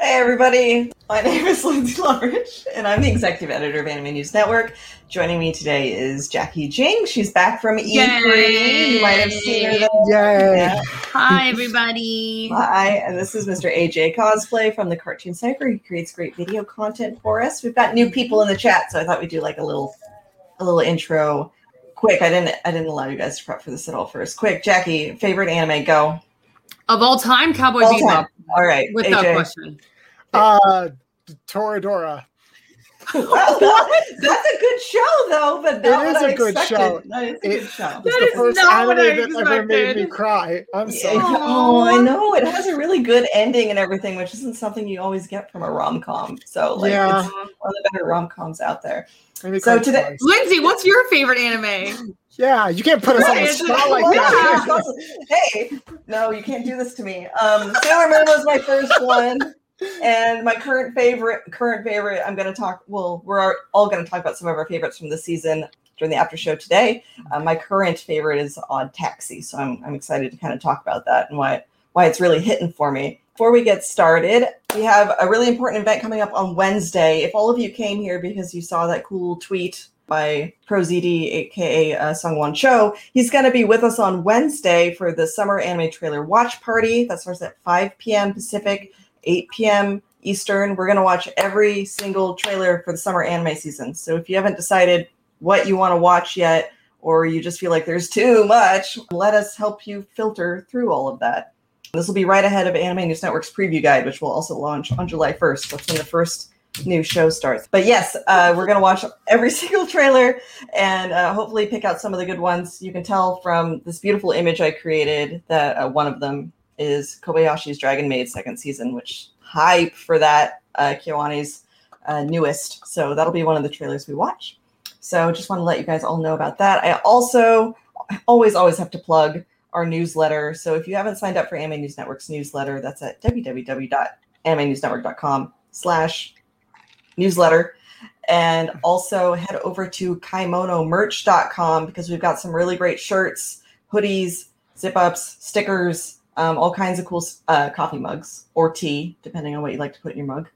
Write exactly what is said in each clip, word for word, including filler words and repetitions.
Hey everybody, my name is Lindsay Loveridge, and I'm the executive editor of Anime News Network. Joining me today is Jackie Jing. She's back from E three. Yay. You might have seen her. Yay. Yeah. Hi, everybody. Hi, and this is Mister A J Cosplay from the Cartoon Cypher. He creates great video content for us. We've got new people in the chat, so I thought we'd do like a little, a little intro, quick. I didn't, I didn't allow you guys to prep for this at all. First, quick, Jackie, favorite anime, go. Of all time, Cowboy all Bebop. Time. All right, without A J. Question. Uh, Toradora. Well, that, that's a good show, though. But not it is a good show. That is a it, good show. It's that the first anime that ever made me cry. I'm sorry. Yeah. Oh, I know. It has a really good ending and everything, which isn't something you always get from a rom com. So, like, yeah. It's one of the better rom coms out there. So today, twice. Lynzee, what's your favorite anime? Yeah, you can't put us right, on the spot like that. Yeah. Hey, no, you can't do this to me. Um, Sailor Moon was my first one. And my current favorite, current favorite, I'm going to talk, well, we're all going to talk about some of our favorites from the season during the after show today. Uh, my current favorite is Odd Taxi. So I'm I'm excited to kind of talk about that and why why it's really hitting for me. Before we get started, we have a really important event coming up on Wednesday. If all of you came here because you saw that cool tweet by ProZD, aka uh, Sung Won Cho, he's going to be with us on Wednesday for the Summer Anime Trailer Watch Party. That starts at five p.m. Pacific, eight p.m. Eastern. We're going to watch every single trailer for the summer anime season. So if you haven't decided what you want to watch yet, or you just feel like there's too much, let us help you filter through all of that. This will be right ahead of Anime News Network's preview guide, which will also launch on July first. That's when the first new show starts. But yes, uh, we're going to watch every single trailer and uh, hopefully pick out some of the good ones. You can tell from this beautiful image I created that uh, one of them is Kobayashi's Dragon Maid second season, which hype for that, uh, Kiwani's uh, newest. So that'll be one of the trailers we watch. So just want to let you guys all know about that. I also always, always have to plug our newsletter. So if you haven't signed up for Anime News Network's newsletter, that's at www.animenewsnetwork.com slash newsletter. And also head over to kaimono merch dot com because we've got some really great shirts, hoodies, zip-ups, stickers, Um, all kinds of cool uh, coffee mugs or tea, depending on what you like to put in your mug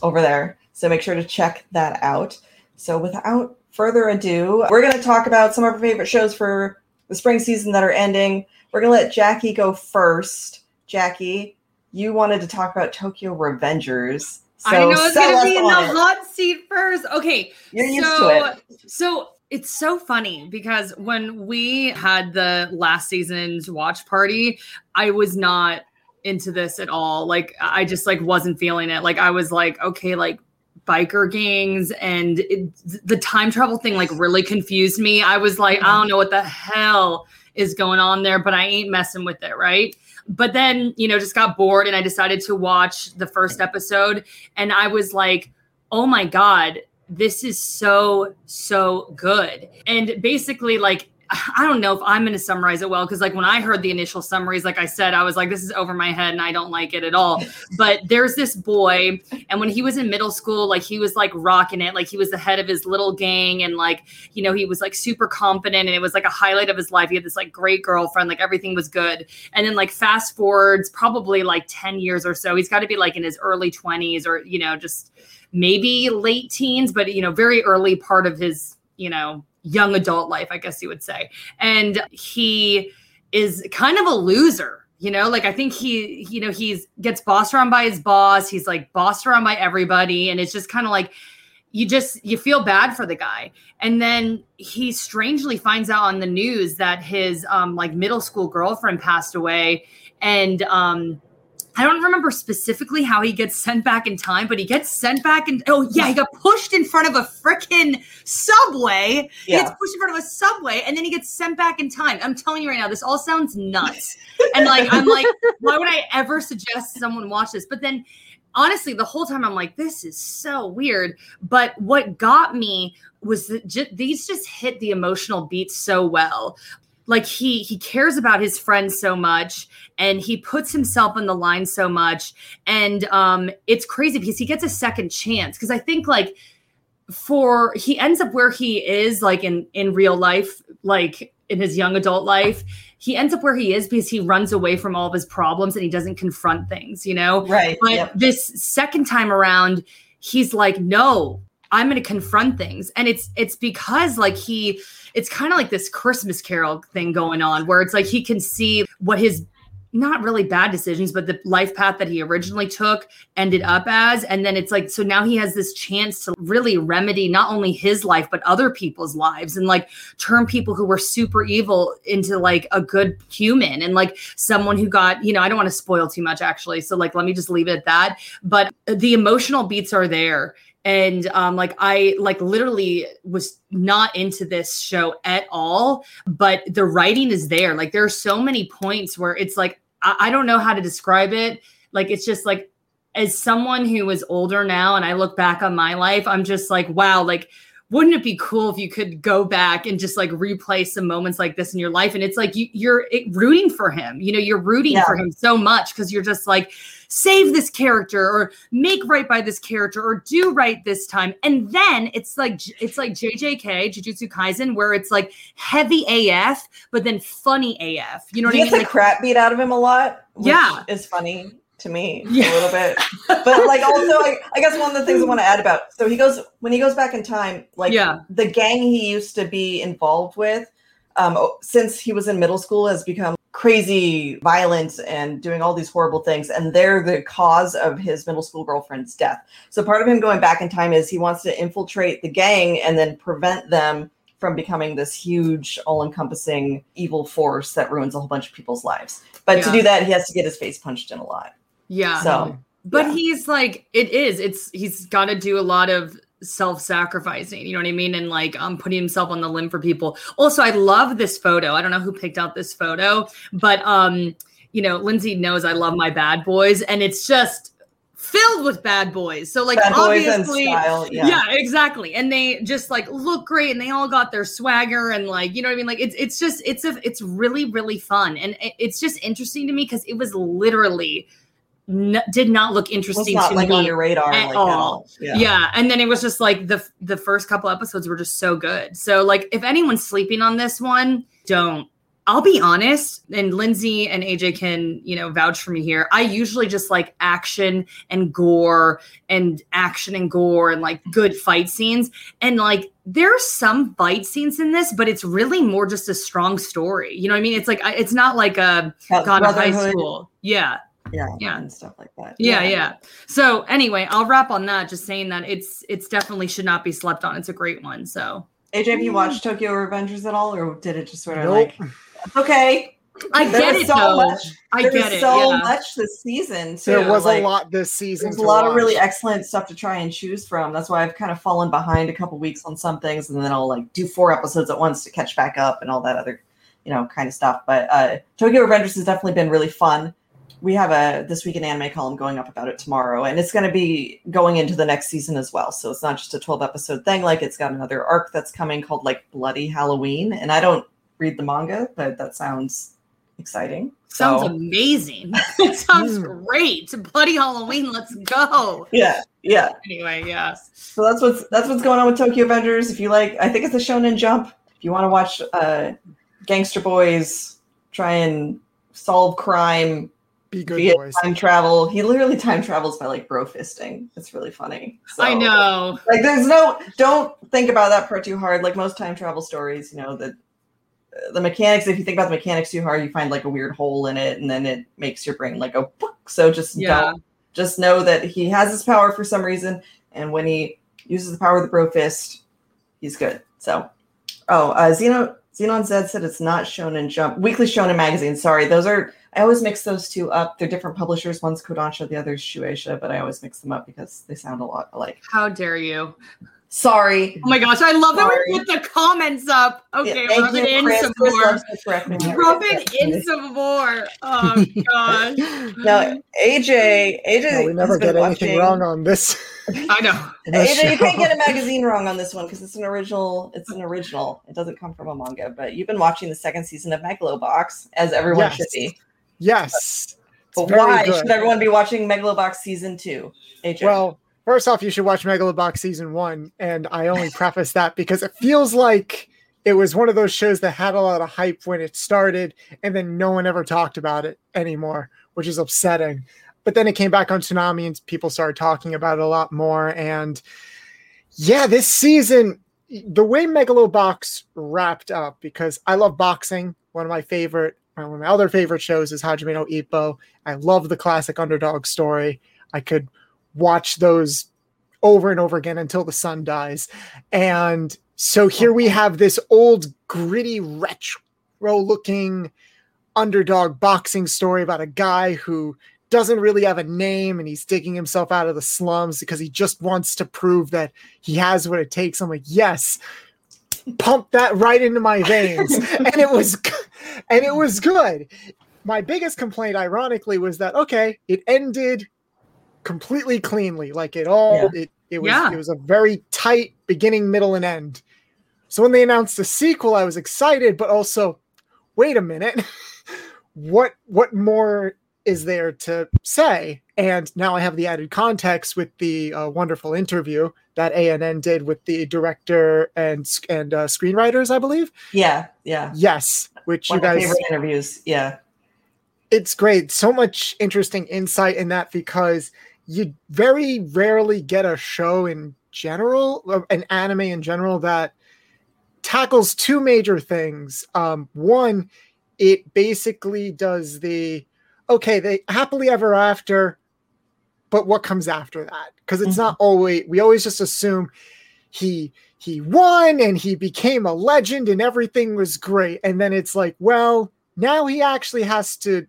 over there. So make sure to check that out. So without further ado, we're going to talk about some of our favorite shows for the spring season that are ending. We're going to let Jackie go first. Jackie, you wanted to talk about Tokyo Revengers. So I know it's going to be in the hot seat first. Okay. You're used to it. So it's so funny because when we had the last season's watch party, I was not into this at all. Like, I just like wasn't feeling it. Like, I was like, okay, like biker gangs and it, the time travel thing like really confused me. I was like, I don't know what the hell is going on there, but I ain't messing with it, right? But then, you know, just got bored and I decided to watch the first episode and I was like, oh my God, this is so, so good. And basically, like, I don't know if I'm going to summarize it well, because like when I heard the initial summaries, like I said, I was like, this is over my head and I don't like it at all. But there's this boy. And when he was in middle school, like he was like rocking it. Like he was the head of his little gang. And like, you know, he was like super confident. And it was like a highlight of his life. He had this like great girlfriend, like everything was good. And then like fast forwards, probably like ten years or so, he's got to be like in his early twenties or, you know, just maybe late teens, but, you know, very early part of his, you know, young adult life, I guess you would say. And he is kind of a loser, you know, like I think he, you know, he's gets bossed around by his boss. He's like bossed around by everybody. And it's just kind of like, you just, you feel bad for the guy. And then he strangely finds out on the news that his um, like middle school girlfriend passed away. And um, I don't remember specifically how he gets sent back in time, but he gets sent back and oh yeah, he got pushed in front of a frickin' subway. He yeah. gets pushed in front of a subway and then he gets sent back in time. I'm telling you right now, this all sounds nuts. And like, I'm like, why would I ever suggest someone watch this? But then honestly, the whole time I'm like, this is so weird. But what got me was that j- these just hit the emotional beats so well. like he he cares about his friends so much, and he puts himself on the line so much. And um, it's crazy because he gets a second chance. Because I think like for he ends up where he is like in, in real life, like in his young adult life, he ends up where he is because he runs away from all of his problems and he doesn't confront things, you know? Right. But yep. This second time around, he's like, no, I'm going to confront things. And it's, it's because like he, it's kind of like this Christmas Carol thing going on where it's like, he can see what his not really bad decisions, but the life path that he originally took ended up as. And then it's like, so now he has this chance to really remedy not only his life, but other people's lives and like turn people who were super evil into like a good human and like someone who got, you know, I don't want to spoil too much actually. So like, let me just leave it at that. But the emotional beats are there. And um, like I like literally was not into this show at all, but the writing is there. Like there are so many points where it's like, I don't know how to describe it. Like, it's just like, as someone who is older now and I look back on my life, I'm just like, wow, like, wouldn't it be cool if you could go back and just like replay some moments like this in your life? And it's like, you, you're it, rooting for him, you know, you're rooting yeah. for him so much. Cause you're just like, save this character or make right by this character or do right this time. And then it's like, it's like J J K, Jujutsu Kaisen, where it's like heavy A F, but then funny A F, you know what I mean? He gets the crap beat out of him a lot. Which yeah. is funny to me yeah. a little bit. But like also I, I guess one of the things I want to add about, so he goes, when he goes back in time, like yeah. the gang he used to be involved with um, since he was in middle school has become crazy violent and doing all these horrible things. And they're the cause of his middle school girlfriend's death. So part of him going back in time is he wants to infiltrate the gang and then prevent them from becoming this huge, all-encompassing evil force that ruins a whole bunch of people's lives. But yeah. to do that, he has to get his face punched in a lot. Yeah. So, but yeah. he's like, it is, it's, he's got to do a lot of self-sacrificing, you know what I mean? And like, um, putting himself on the limb for people. Also, I love this photo. I don't know who picked out this photo, but, um, you know, Lynzee knows I love my bad boys, and it's just filled with bad boys. So like, bad obviously, boys and style, yeah. yeah, exactly. And they just like look great and they all got their swagger and like, you know what I mean? Like it's, it's just, it's a, it's really, really fun. And it's just interesting to me because it was literally No, did not look interesting not to like me on your radar at, like all. at all. Yeah. yeah, and then it was just like the the first couple episodes were just so good. So like, if anyone's sleeping on this one, don't. I'll be honest, and Lynzee and A J can, you know, vouch for me here. I usually just like action and gore and action and gore and like good fight scenes. And like, there are some fight scenes in this, but it's really more just a strong story. You know what I mean? It's like, it's not like a God of High School. Yeah. Yeah, yeah, and stuff like that. Yeah, yeah, yeah. So anyway, I'll wrap on that. Just saying that it's it's definitely should not be slept on. It's a great one. So A J, have you watched Tokyo Revengers at all, or did it just sort of nope. like okay? I there get it so though. Much, I there get it. So yeah. much this season. Too. There was like, a lot this season. There's a lot watch. of really excellent stuff to try and choose from. That's why I've kind of fallen behind a couple weeks on some things, and then I'll like do four episodes at once to catch back up and all that other, you know, kind of stuff. But uh, Tokyo Revengers has definitely been really fun. We have a This Week in Anime column going up about it tomorrow, and it's going to be going into the next season as well. So it's not just a twelve episode thing. Like it's got another arc that's coming called like Bloody Halloween. And I don't read the manga, but that sounds exciting. Sounds so. amazing. It sounds great. Bloody Halloween. Let's go. Yeah. Yeah. Anyway. Yeah. So that's what's, that's what's going on with Tokyo Revengers. If you like, I think it's a Shonen Jump. If you want to watch uh, gangster boys try and solve crime, Be good Be boys. Time travel. He literally time travels by like bro fisting. It's really funny. So, I know. Like, there's no. Don't think about that part too hard. Like most time travel stories, you know, the the mechanics. If you think about the mechanics too hard, you find like a weird hole in it, and then it makes your brain like go. So just yeah. Don't, just know that he has his power for some reason, and when he uses the power of the bro fist, he's good. So, oh, uh, Xeno Xenon Zed said it's not Shonen Jump. Weekly Shonen Magazine. Sorry, those are. I always mix those two up. They're different publishers. One's Kodansha, the other's Shueisha, but I always mix them up because they sound a lot alike. How dare you? Sorry. Oh my gosh, I love Sorry. that we put the comments up. Okay, yeah, rub it in Chris, some Chris more. Rub it in some more. Oh gosh. Now, A J, A J, no, we never get watching. anything wrong on this. I know. Either you can't get a magazine wrong on this one because it's an original. It's an original. It doesn't come from a manga. But you've been watching the second season of Megalobox, as everyone yes. should be. Yes. But, but why good. should everyone be watching Megalobox season two? A J? Well, first off, you should watch Megalobox season one, and I only preface that because it feels like it was one of those shows that had a lot of hype when it started, and then no one ever talked about it anymore, which is upsetting. But then it came back on Toonami and people started talking about it a lot more. And yeah, this season, the way Megalobox wrapped up, because I love boxing. One of my favorite, one of my other favorite shows is Hajime no Ippo. I love the classic underdog story. I could watch those over and over again until the sun dies. And so here we have this old, gritty, retro-looking underdog boxing story about a guy who doesn't really have a name, and he's digging himself out of the slums because he just wants to prove that he has what it takes. I'm like, yes, pump that right into my veins. and it was, and it was good. My biggest complaint, ironically, was that, okay, it ended completely cleanly. Like it all, yeah. it, it was, yeah. it was a very tight beginning, middle, and end. So when they announced the sequel, I was excited, but also, wait a minute, what, what more is there to say? And now I have the added context with the uh, wonderful interview that A N N did with the director and and uh, screenwriters, I believe. Yeah, yeah. Yes, which One you guys... favorite interviews, yeah. It's great. So much interesting insight in that because you very rarely get a show in general, an anime in general, that tackles two major things. Um, one, it basically does the okay, they happily ever after, but what comes after that? Because it's mm-hmm. not always, we always just assume he he won and he became a legend and everything was great. And then it's like, well, now he actually has to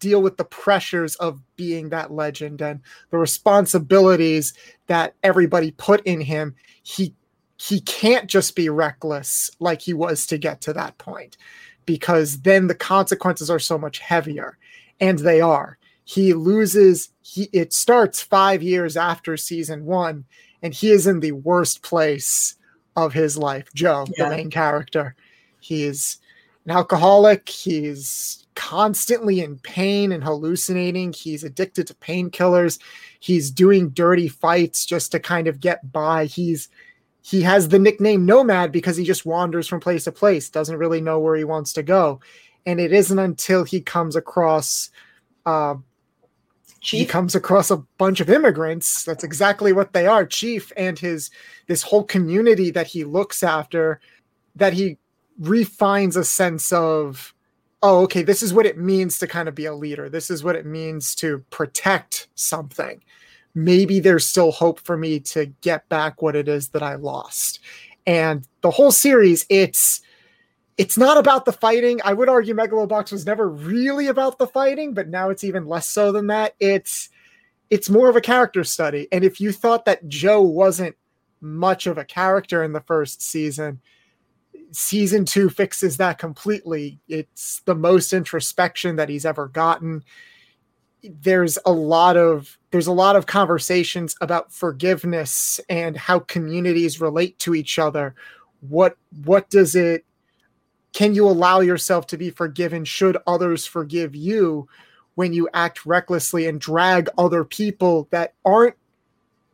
deal with the pressures of being that legend and the responsibilities that everybody put in him. He he can't just be reckless like he was to get to that point, because then the consequences are so much heavier. And they are. He loses. He it starts five years after season one, and he is in the worst place of his life. Joe, yeah. the main character, he is an alcoholic. He's constantly in pain and hallucinating. He's addicted to painkillers. He's doing dirty fights just to kind of get by. He's he has the nickname Nomad because he just wanders from place to place, doesn't really know where he wants to go. And it isn't until he comes across, uh, Chief? he comes across a bunch of immigrants. That's exactly what they are, Chief, and his this whole community that he looks after, that he refines a sense of, oh, okay, this is what it means to kind of be a leader. This is what it means to protect something. Maybe there's still hope for me to get back what it is that I lost. And the whole series, it's It's not about the fighting. I would argue Megalobox was never really about the fighting, but now it's even less so than that. It's it's more of a character study. And if you thought that Joe wasn't much of a character in the first season, season two fixes that completely. It's the most introspection that he's ever gotten. There's a lot of there's a lot of conversations about forgiveness and how communities relate to each other. What what does it Can you allow yourself to be forgiven? Should others forgive you when you act recklessly and drag other people that aren't,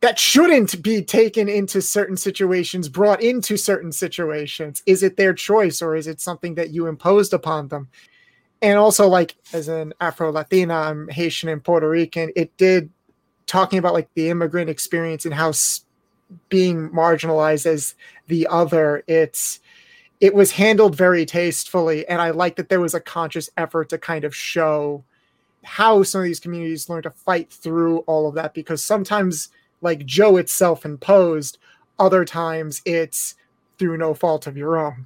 that shouldn't be taken into certain situations, brought into certain situations? Is it their choice or is it something that you imposed upon them? And also, like, as an Afro-Latina, I'm Haitian and Puerto Rican, it did talking about like the immigrant experience and how being marginalized as the other, it's, It was handled very tastefully, and I like that there was a conscious effort to kind of show how some of these communities learn to fight through all of that, because sometimes, like, Joe, it's self-imposed. Other times, it's through no fault of your own.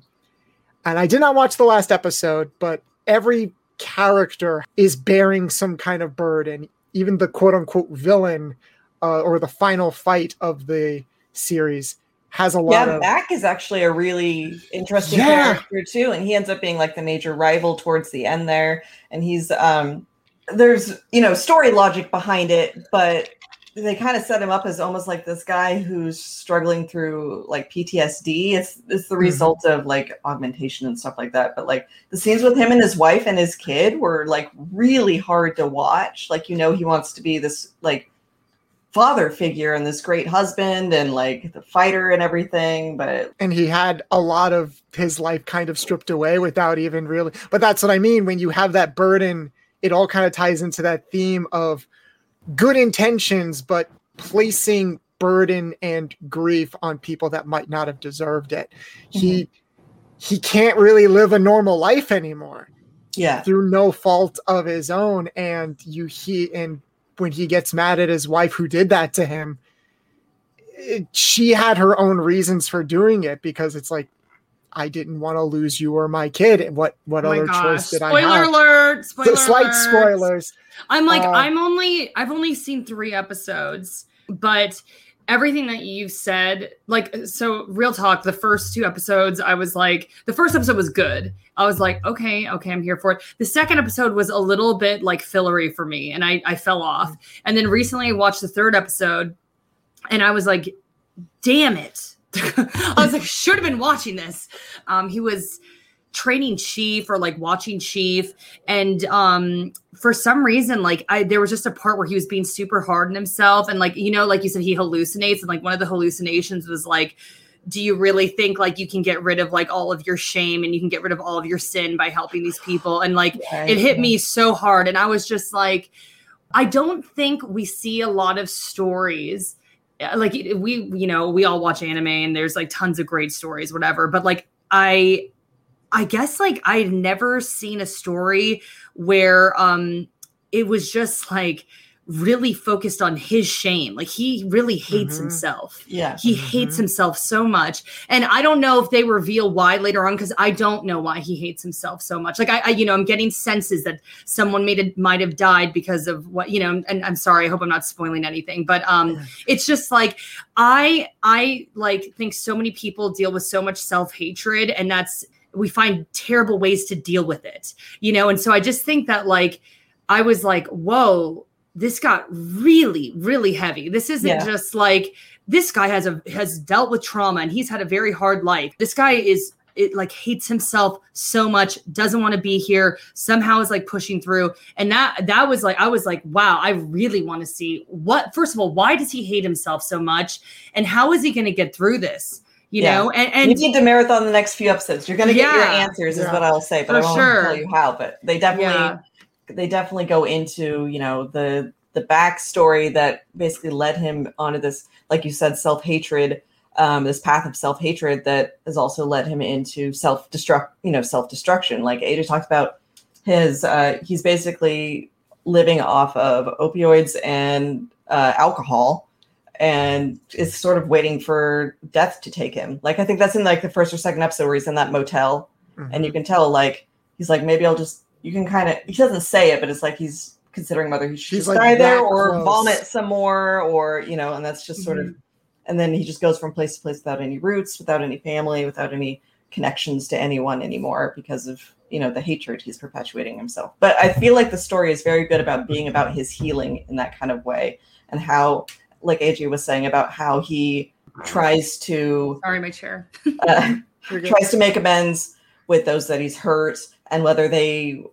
And I did not watch the last episode, but every character is bearing some kind of burden. Even the quote-unquote villain uh, or the final fight of the series has a lot yeah, of... Yeah, Mac is actually a really interesting yeah. character, too. And he ends up being, like, the major rival towards the end there. And he's... um There's, you know, story logic behind it, but they kind of set him up as almost like this guy who's struggling through like P T S D. It's it's the result mm-hmm. of like augmentation and stuff like that. But like the scenes with him and his wife and his kid were like really hard to watch. Like, you know, he wants to be this like father figure and this great husband and like the fighter and everything. But and he had a lot of his life kind of stripped away without even really. But that's what I mean. When you have that burden, it all kind of ties into that theme of good intentions, but placing burden and grief on people that might not have deserved it. Mm-hmm. He he can't really live a normal life anymore. Yeah. Through no fault of his own. And you he and when he gets mad at his wife who did that to him, it, she had her own reasons for doing it, because it's like, I didn't want to lose you or my kid. And what, what oh other gosh. choice did spoiler I have? Alert, spoiler so, alert. Slight spoilers. I'm like, uh, I'm only, I've only seen three episodes, but everything that you've said, like, so real talk, the first two episodes, I was like, the first episode was good. I was like, okay, okay, I'm here for it. The second episode was a little bit like fillery for me. And I, I fell off. And then recently I watched the third episode and I was like, damn it. I was like, should have been watching this. Um, he was training Chief or like watching Chief. And um, for some reason, like I, there was just a part where he was being super hard on himself. And like, you know, like you said, he hallucinates. And like one of the hallucinations was like, do you really think like you can get rid of like all of your shame and you can get rid of all of your sin by helping these people? And like, yeah, it hit me so hard. And I was just like, I don't think we see a lot of stories. Like we, you know, we all watch anime and there's like tons of great stories, whatever. But like, I, I guess like I'd never seen a story where um, it was just like really focused on his shame. Like he really hates mm-hmm. himself. Yeah. He mm-hmm. hates himself so much. And I don't know if they reveal why later on, because I don't know why he hates himself so much. Like I, I, you know, I'm getting senses that someone made it, might've died because of what, you know, and I'm sorry, I hope I'm not spoiling anything, but um, it's just like, I, I like think so many people deal with so much self-hatred, and that's, we find terrible ways to deal with it, you know? And so I just think that like, I was like, whoa, this got really, really heavy. This isn't yeah. just like, this guy has a has dealt with trauma and he's had a very hard life. This guy is it like hates himself so much, doesn't want to be here, somehow is like pushing through. And that that was like, I was like, wow, I really want to see what, first of all, why does he hate himself so much? And how is he going to get through this? You yeah. know, and, and you need to marathon the next few episodes. You're going to get yeah, your answers yeah. is what I'll say, but For I won't sure. tell you how, but they definitely... Yeah. They definitely go into, you know, the the backstory that basically led him onto this, like you said, self-hatred, um, this path of self-hatred that has also led him into self-destruct, you know, self-destruction. Like Ada talked about his, uh, he's basically living off of opioids and uh, alcohol, and is sort of waiting for death to take him. Like I think that's in like the first or second episode where he's in that motel, mm-hmm. and you can tell like he's like, maybe I'll just. You can kind of, he doesn't say it, but it's like he's considering whether he should just like die there or close. Vomit some more, or, you know, and that's just sort mm-hmm. of, and then he just goes from place to place without any roots, without any family, without any connections to anyone anymore because of, you know, the hatred he's perpetuating himself. But I feel like the story is very good about being about his healing in that kind of way, and how, like A J was saying, about how he tries to, sorry, my chair, uh, tries to make amends with those that he's hurt, and whether they,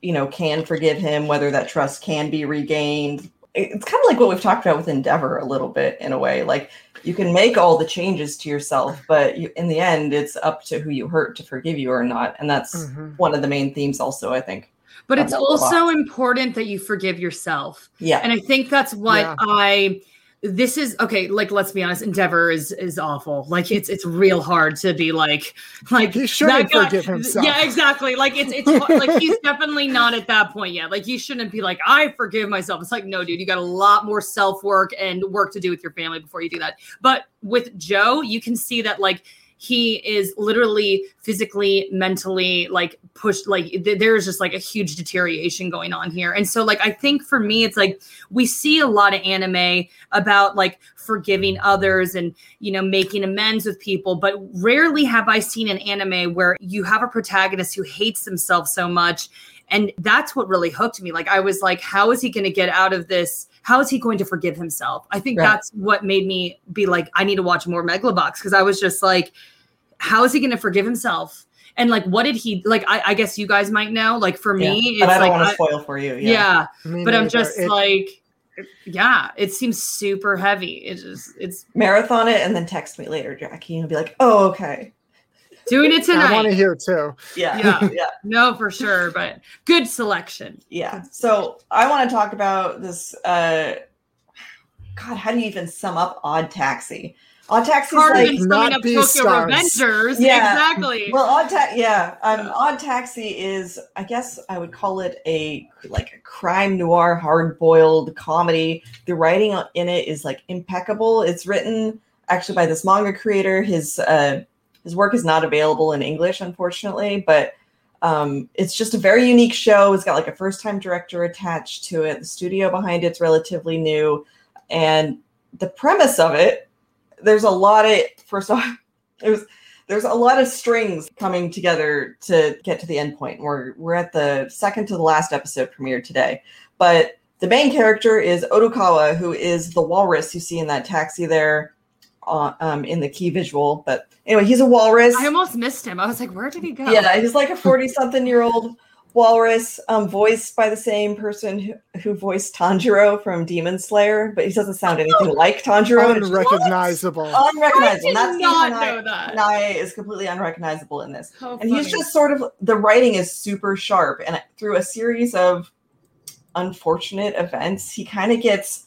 you know, can forgive him, whether that trust can be regained. It's kind of like what we've talked about with Endeavor a little bit, in a way. Like, you can make all the changes to yourself, but you, in the end, it's up to who you hurt to forgive you or not. And that's mm-hmm. one of the main themes also, I think. But it's also important that you forgive yourself. Yeah. And I think that's what yeah. I... This is okay. Like, let's be honest. Endeavor is is awful. Like, it's it's real hard to be like like he shouldn't guy, forgive himself. Yeah, exactly. Like, it's it's like he's definitely not at that point yet. Like, he shouldn't be like, I forgive myself. It's like, no, dude, you got a lot more self work and work to do with your family before you do that. But with Joe, you can see that like he is literally physically, mentally like pushed. Like th- there is just like a huge deterioration going on here. And so like, I think for me, it's like, we see a lot of anime about like forgiving others and, you know, making amends with people. But rarely have I seen an anime where you have a protagonist who hates themselves so much And that's what really hooked me. Like, I was like, how is he going to get out of this? How is he going to forgive himself? I think right. that's what made me be like, I need to watch more Megalobox. Cause I was just like, how is he going to forgive himself? And like, what did he, like, I, I guess you guys might know, like for yeah. me, it's but I don't like, want to spoil for you. Yeah. yeah but I'm just it, like, yeah, it seems super heavy. It just, it's marathon it. And then text me later, Jackie, and be like, oh, okay. Doing it tonight. I want to hear it too. Yeah. Yeah. yeah. No, for sure. But good selection. Yeah. So I want to talk about this. Uh, God, how do you even sum up Odd Taxi? Odd Taxi is like not up Tokyo stars. Revengers. Yeah. Exactly. Well, Odd Taxi. Yeah. Um, Odd Taxi is, I guess I would call it a, like a crime noir, hard boiled comedy. The writing in it is like impeccable. It's written actually by this manga creator. His, uh, His work is not available in English, unfortunately, but um, it's just a very unique show. It's got like a first-time director attached to it. The studio behind it's relatively new. And the premise of it, there's a lot of, first off, there's, there's a lot of strings coming together to get to the end point. We're, we're at the second to the last episode premiere today. But the main character is Odokawa, who is the walrus you see in that taxi there. Uh, um, in the key visual, but anyway, he's a walrus. I almost missed him. I was like, where did he go? Yeah, he's like a forty-something-year-old walrus, um, voiced by the same person who, who voiced Tanjiro from Demon Slayer, but he doesn't sound anything oh, like Tanjiro. Unrecognizable. What? Unrecognizable. I did That's not know that. Nae is completely unrecognizable in this. How and funny. He's just sort of, the writing is super sharp, and through a series of unfortunate events, he kind of gets...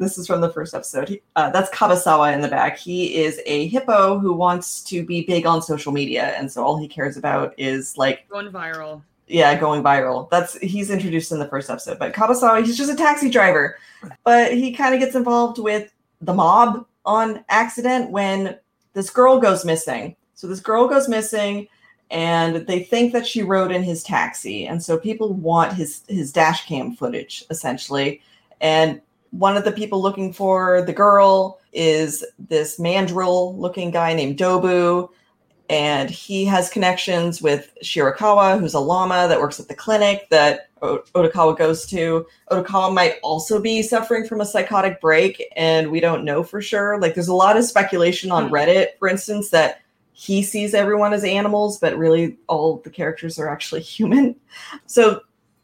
This is from the first episode. Uh, that's Kabasawa in the back. He is a hippo who wants to be big on social media. And so all he cares about is like... Going viral. Yeah, going viral. That's he's introduced in the first episode. But Kabasawa, he's just a taxi driver. But he kind of gets involved with the mob on accident when this girl goes missing. So this girl goes missing and they think that she rode in his taxi. And so people want his, his dash cam footage, essentially. And... One of the people looking for the girl is this mandrill-looking guy named Dobu, and he has connections with Shirakawa, who's a llama that works at the clinic that o- Odokawa goes to. Odokawa might also be suffering from a psychotic break, and we don't know for sure. Like, there's a lot of speculation on Reddit, for instance, that he sees everyone as animals, but really all the characters are actually human. So...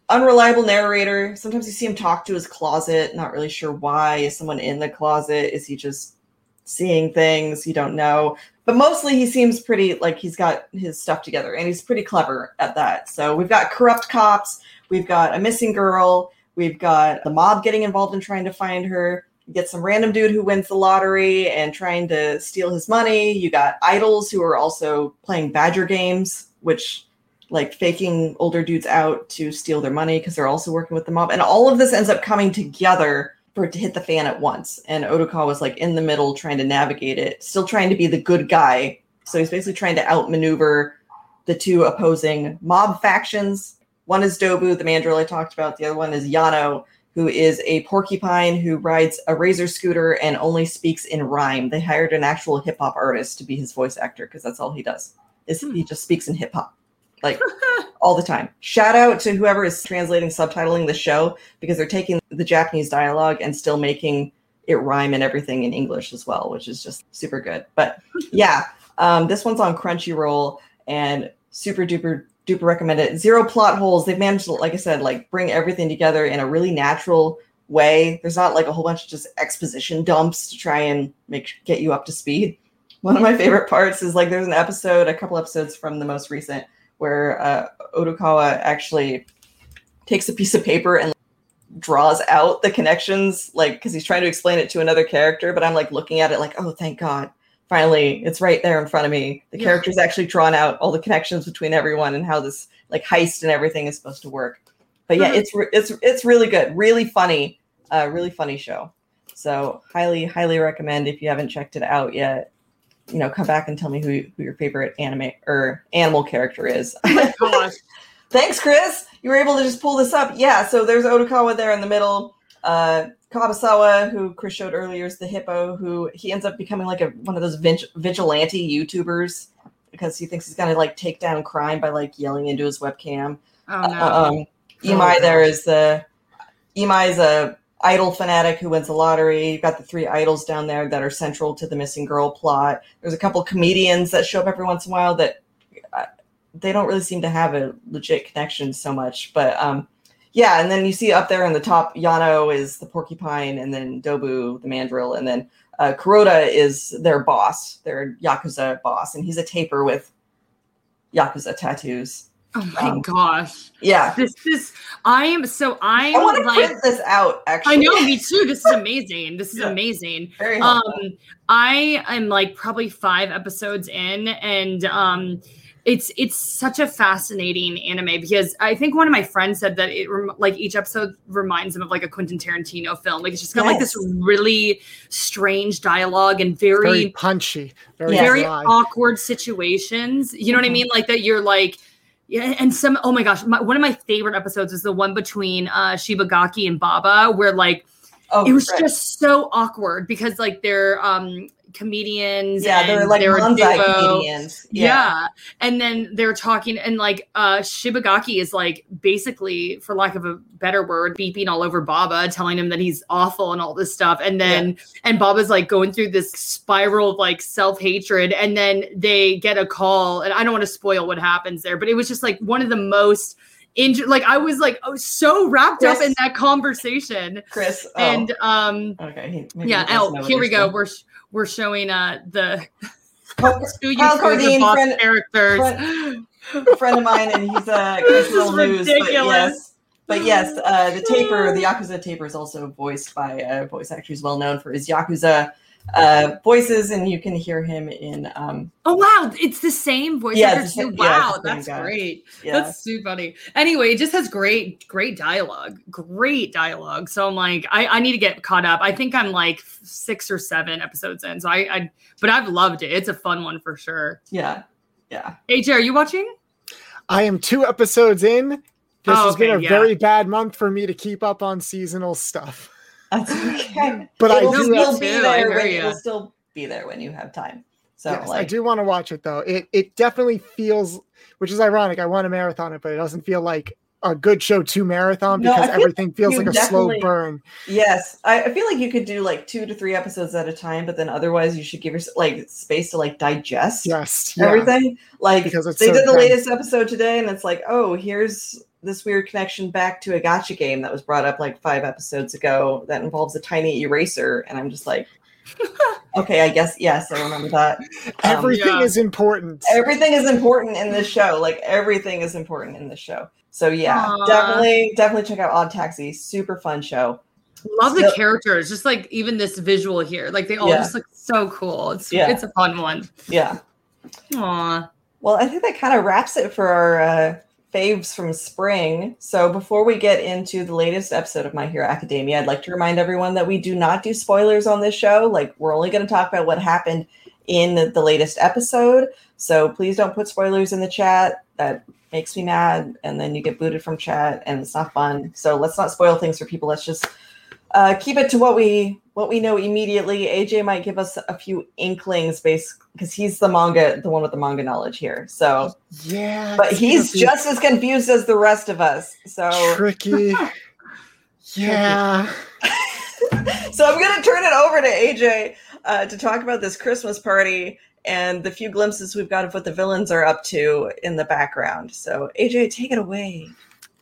Unreliable narrator. Sometimes you see him talk to his closet. Not really sure why. Is someone in the closet? Is he just seeing things? You don't know. But mostly he seems pretty, like he's got his stuff together. And he's pretty clever at that. So we've got corrupt cops. We've got a missing girl. We've got the mob getting involved in trying to find her. You get some random dude who wins the lottery and trying to steal his money. You got idols who are also playing badger games, which... like faking older dudes out to steal their money because they're also working with the mob. And all of this ends up coming together for it to hit the fan at once. And Odokawa was like in the middle trying to navigate it, still trying to be the good guy. So he's basically trying to outmaneuver the two opposing mob factions. One is Dobu, the mandrill I talked about. The other one is Yano, who is a porcupine who rides a razor scooter and only speaks in rhyme. They hired an actual hip hop artist to be his voice actor because that's all he does is hmm. he just speaks in hip hop. Like all the time. Shout out to whoever is translating, subtitling the show because they're taking the Japanese dialogue and still making it rhyme and everything in English as well, which is just super good. But yeah, um, this one's on Crunchyroll and super duper duper recommended. Zero plot holes. They've managed to, like I said, like bring everything together in a really natural way. There's not like a whole bunch of just exposition dumps to try and make get you up to speed. One of my favorite parts is like there's an episode, a couple episodes from the most recent. Where uh, Odokawa actually takes a piece of paper and like, draws out the connections, like because he's trying to explain it to another character. But I'm like looking at it, like, oh, thank God, finally, it's right there in front of me. The yeah. character's actually drawn out all the connections between everyone and how this like heist and everything is supposed to work. But yeah, mm-hmm. it's re- it's it's really good, really funny, uh, really funny show. So highly, highly recommend if you haven't checked it out yet. You know, come back and tell me who, who your favorite anime or animal character is. Oh my gosh. Thanks, Chris. You were able to just pull this up. Yeah, so there's Odokawa there in the middle. Uh, Kabasawa, who Chris showed earlier, is the hippo, who he ends up becoming like a one of those vigilante YouTubers because he thinks he's going to like take down crime by like yelling into his webcam. Oh, no. Um, Imae, there is a Imae is a idol fanatic who wins the lottery. You've got the three idols down there that are central to the missing girl plot. There's a couple comedians that show up every once in a while that uh, they don't really seem to have a legit connection so much. But um, yeah, and then you see up there in the top, Yano is the porcupine, and then Dobu, the mandrill, and then uh, Kuroda is their boss, their Yakuza boss, and he's a taper with Yakuza tattoos. Oh my um, gosh. Yeah. This is, I am, so I'm I want to like, print this out, actually. I know, me too. This is amazing. This is yeah. amazing. Very um, I am like probably five episodes in, and um, it's, it's such a fascinating anime because I think one of my friends said that it, rem- like each episode reminds him of like a Quentin Tarantino film. Like it's just got yes. like this really strange dialogue and very, very punchy, very, yeah. very awkward situations. You know mm-hmm. what I mean? Like that you're like, yeah, and some, oh my gosh, my, one of my favorite episodes is the one between uh, Shibagaki and Baba, where like, oh, it was right. just so awkward because like they're um, comedians. Yeah, and they're like they're Lynzee comedians. Yeah. yeah. And then they're talking and like uh, Shibagaki is like basically, for lack of a better word, beeping all over Baba, telling him that he's awful and all this stuff. And then, yeah. and Baba's like going through this spiral of like self-hatred. And then they get a call, and I don't want to spoil what happens there, but it was just like one of the most Inju- like I was like oh, so wrapped Chris. up in that conversation, Chris. Oh. And um, okay, Maybe yeah. Oh, here we go. Thing. We're sh- we're showing uh the who you the boss friend, characters. Friend, a friend of mine, and he's uh, this is ridiculous. News, but yes, but yes uh, the taper, the Yakuza taper, is also voiced by a voice actor who's well known for his Yakuza uh voices, and you can hear him in um oh wow it's the same voice yeah, actor too. wow yeah, that's guy. great yeah. That's too funny. Anyway, it just has great great dialogue great dialogue so I'm like I, I need to get caught up. I think I'm like six or seven episodes in, so I, I but I've loved it. It's a fun one for sure. Yeah yeah A J, are you watching? I am two episodes in. This oh, has okay, been a yeah. very bad month for me to keep up on seasonal stuff. That's okay. But I do still be there when you will still be there when you have time. So yes, like, I do want to watch it though. It it definitely feels, which is ironic. I want to marathon it, but it doesn't feel like a good show to marathon because no, feel everything like feels like a slow burn. Yes. I, I feel like you could do like two to three episodes at a time, but then otherwise you should give yourself like space to like digest yes, yeah. everything. Like because they so did the fun. latest episode today, and it's like, oh, here's this weird connection back to a gacha game that was brought up like five episodes ago that involves a tiny eraser. And I'm just like, okay, I guess, yes, I remember that. Um, everything yeah. is important. Everything is important in this show. Like everything is important in this show. So yeah, Aww. definitely, definitely check out Odd Taxi. Super fun show. Love so, the characters. Just like even this visual here, like they all yeah. just look so cool. It's, yeah. it's a fun one. Yeah. Aw. Well, I think that kind of wraps it for our, uh, faves from spring. So before we get into the latest episode of My Hero Academia, I'd like to remind everyone that we do not do spoilers on this show. Like, we're only going to talk about what happened in the, the latest episode. So please don't put spoilers in the chat. That makes me mad. And then you get booted from chat, and it's not fun. So let's not spoil things for people. Let's just uh, keep it to what we what we know immediately. A J might give us a few inklings, based because he's the manga, the one with the manga knowledge here. So yeah, but he's confused. just as confused as the rest of us. So tricky. yeah. So I'm gonna turn it over to A J uh, to talk about this Christmas party and the few glimpses we've got of what the villains are up to in the background. So A J, take it away.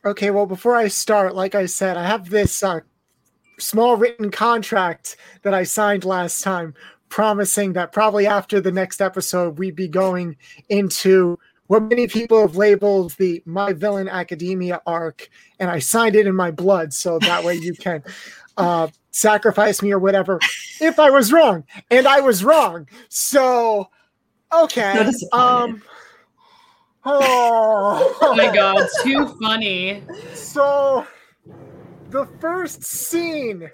Okay. Well, before I start, like I said, I have this Uh, small written contract that I signed last time, promising that probably after the next episode, we'd be going into what many people have labeled the My Villain Academia arc. And I signed it in my blood. So that way you can uh, sacrifice me or whatever, if I was wrong, and I was wrong. So, okay. Um, oh. oh my God. Too funny. So, the first scene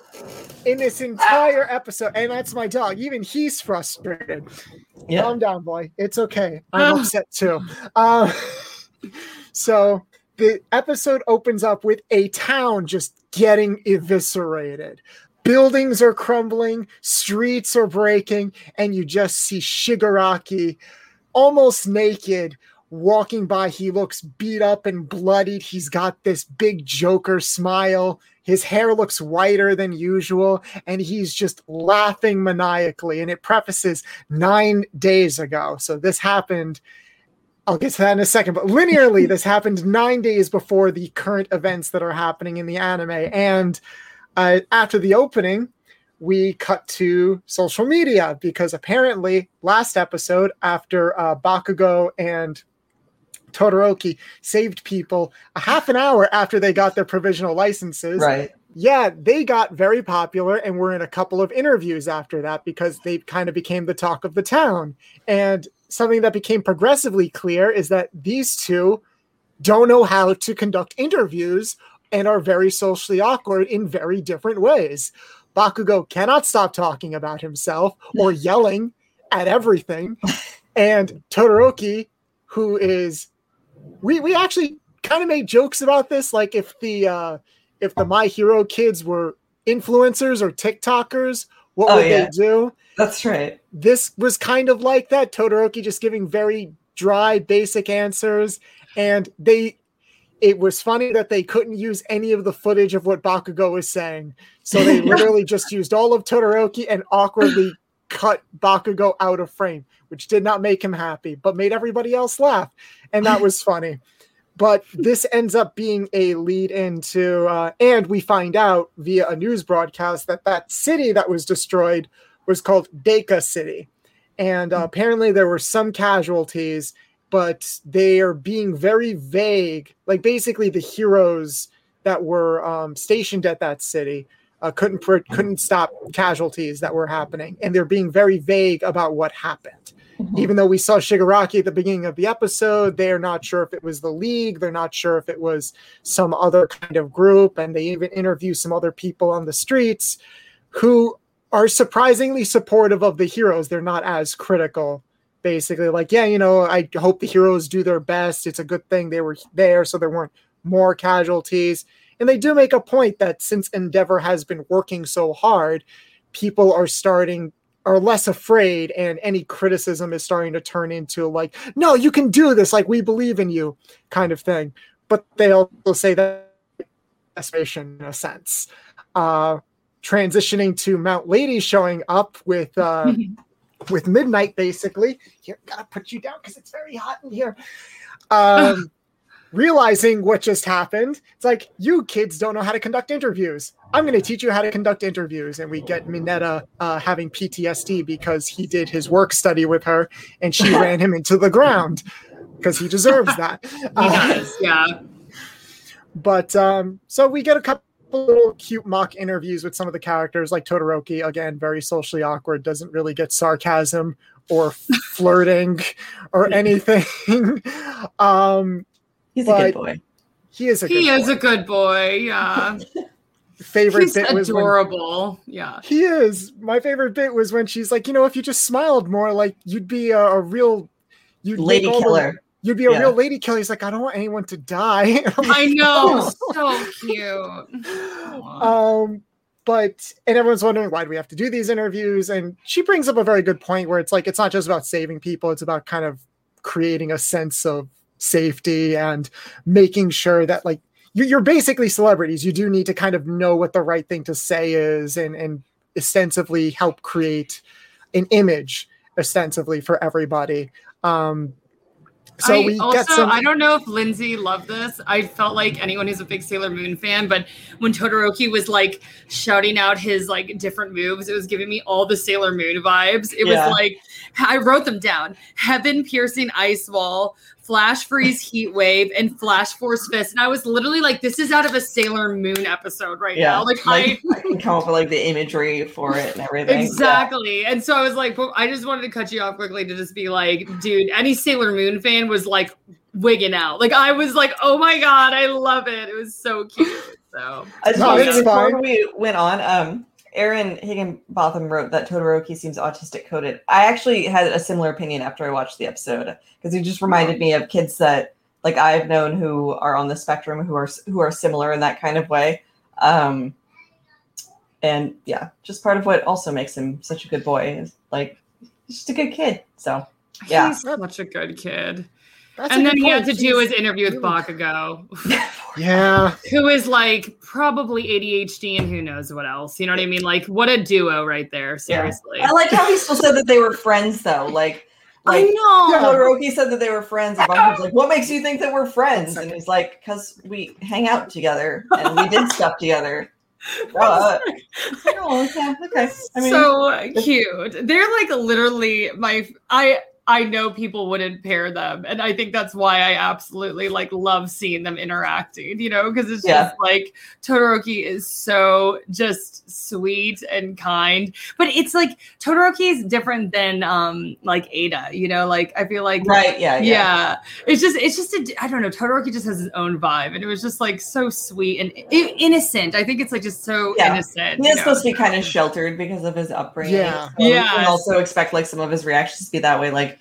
in this entire episode, and that's my dog. Even he's frustrated. Yeah. Calm down, boy. It's okay. I'm oh. upset too. Uh, so the episode opens up with a town just getting eviscerated. Buildings are crumbling, streets are breaking, and you just see Shigaraki almost naked walking by. He looks beat up and bloodied. He's got this big Joker smile. His hair looks whiter than usual, and he's just laughing maniacally. And it prefaces nine days ago. So this happened, I'll get to that in a second, but linearly, this happened nine days before the current events that are happening in the anime. And uh, after the opening, we cut to social media, because apparently last episode, after uh, Bakugo and Todoroki saved people a half an hour after they got their provisional licenses. Right. Yeah, they got very popular and were in a couple of interviews after that, because they kind of became the talk of the town. And something that became progressively clear is that these two don't know how to conduct interviews and are very socially awkward in very different ways. Bakugo cannot stop talking about himself or yelling at everything. And Todoroki, who is, we, we actually kind of made jokes about this. Like if the, uh, if the My Hero kids were influencers or TikTokers, what oh, would yeah. they do? That's right. This was kind of like that. Todoroki just giving very dry, basic answers. And they, it was funny that they couldn't use any of the footage of what Bakugo was saying. So they literally just used all of Todoroki and awkwardly cut Bakugo out of frame, which did not make him happy, but made everybody else laugh. And that was funny. But this ends up being a lead into, uh, and we find out via a news broadcast that that city that was destroyed was called Deka City. And uh, apparently there were some casualties, but they are being very vague. Like basically the heroes that were um, stationed at that city uh, couldn't pr- couldn't stop casualties that were happening. And they're being very vague about what happened. Mm-hmm. Even though we saw Shigaraki at the beginning of the episode, they're not sure if it was the League. They're not sure if it was some other kind of group. And they even interview some other people on the streets who are surprisingly supportive of the heroes. They're not as critical. Basically, like, yeah, you know, I hope the heroes do their best. It's a good thing they were there so there weren't more casualties. And they do make a point that since Endeavor has been working so hard, people are starting, are less afraid, and any criticism is starting to turn into like, no, you can do this, like, we believe in you kind of thing. But they also say that in a sense. Uh, transitioning to Mount Lady showing up with... Uh, with midnight, basically. Here, gotta put you down because it's very hot in here. Um, realizing what just happened, it's like, you kids don't know how to conduct interviews. I'm going to teach you how to conduct interviews. And we get Mineta uh, having P T S D because he did his work study with her and she ran him into the ground because he deserves that. Uh, he does, yeah. But um, so we get a couple little cute mock interviews with some of the characters, like Todoroki, again, very socially awkward, doesn't really get sarcasm or flirting or anything. Um, He's a good boy. He is a good he boy. He is a good boy, yeah. Favorite He's bit adorable. was adorable, yeah. He is. My favorite bit was when she's like, you know, if you just smiled more, like, you'd be a, a real... you'd Lady killer. The, you'd be a yeah. real lady killer. He's like, I don't want anyone to die. Like, I know. Oh. So cute. Um, but, and everyone's wondering, why do we have to do these interviews? And she brings up a very good point where it's like, it's not just about saving people. It's about kind of creating a sense of safety and making sure that, like, you're, you're basically celebrities. You do need to kind of know what the right thing to say is and, and ostensibly help create an image ostensibly for everybody. Um, So I we also, get some... I don't know if Lynzee loved this. I felt like anyone who's a big Sailor Moon fan, but when Todoroki was like shouting out his like different moves, it was giving me all the Sailor Moon vibes. It yeah. was like, I wrote them down. Heaven piercing ice wall, flash freeze heat wave, and flash force fist. And I was literally like, this is out of a Sailor Moon episode right yeah. now. Like, like I, I can come up with like the imagery for it and everything. Exactly. Yeah. And so I was like, I just wanted to cut you off quickly to just be like, dude, any Sailor Moon fan was like wigging out. Like I was like, oh my God, I love it. It was so cute. So I just wanted to before we went on, um, Aaron Higginbotham wrote that Todoroki seems autistic coded. I actually had a similar opinion after I watched the episode because it just reminded me of kids that like I've known who are on the spectrum who are who are similar in that kind of way. Um, and yeah, just part of what also makes him such a good boy is like he's just a good kid. So yeah, he's such a good kid. That's and then he had to She's do his interview with Bakugo. Yeah. Who is like probably A D H D and who knows what else. You know what I mean? Like, what a duo right there. Seriously. Yeah. I like how he still said that they were friends, though. Like, like I know. Todoroki said that they were friends. And Bakugo's like, what makes you think that we're friends? And he's like, because we hang out together and we did stuff together. Uh, oh, okay. okay. I mean, so cute. They're like literally my. I. I know people wouldn't pair them. And I think that's why I absolutely like love seeing them interacting, you know, because it's yeah. just like Todoroki is so just sweet and kind. But it's like Todoroki is different than um, like Ada, you know, like I feel like. Right. Yeah, yeah. Yeah. It's just it's just, a, I don't know. Todoroki just has his own vibe. And it was just like so sweet and I- innocent. I think it's like just so yeah. innocent. He's supposed to be kind of sheltered because of his upbringing. Yeah. So yeah. You can also expect like some of his reactions to be that way. Like,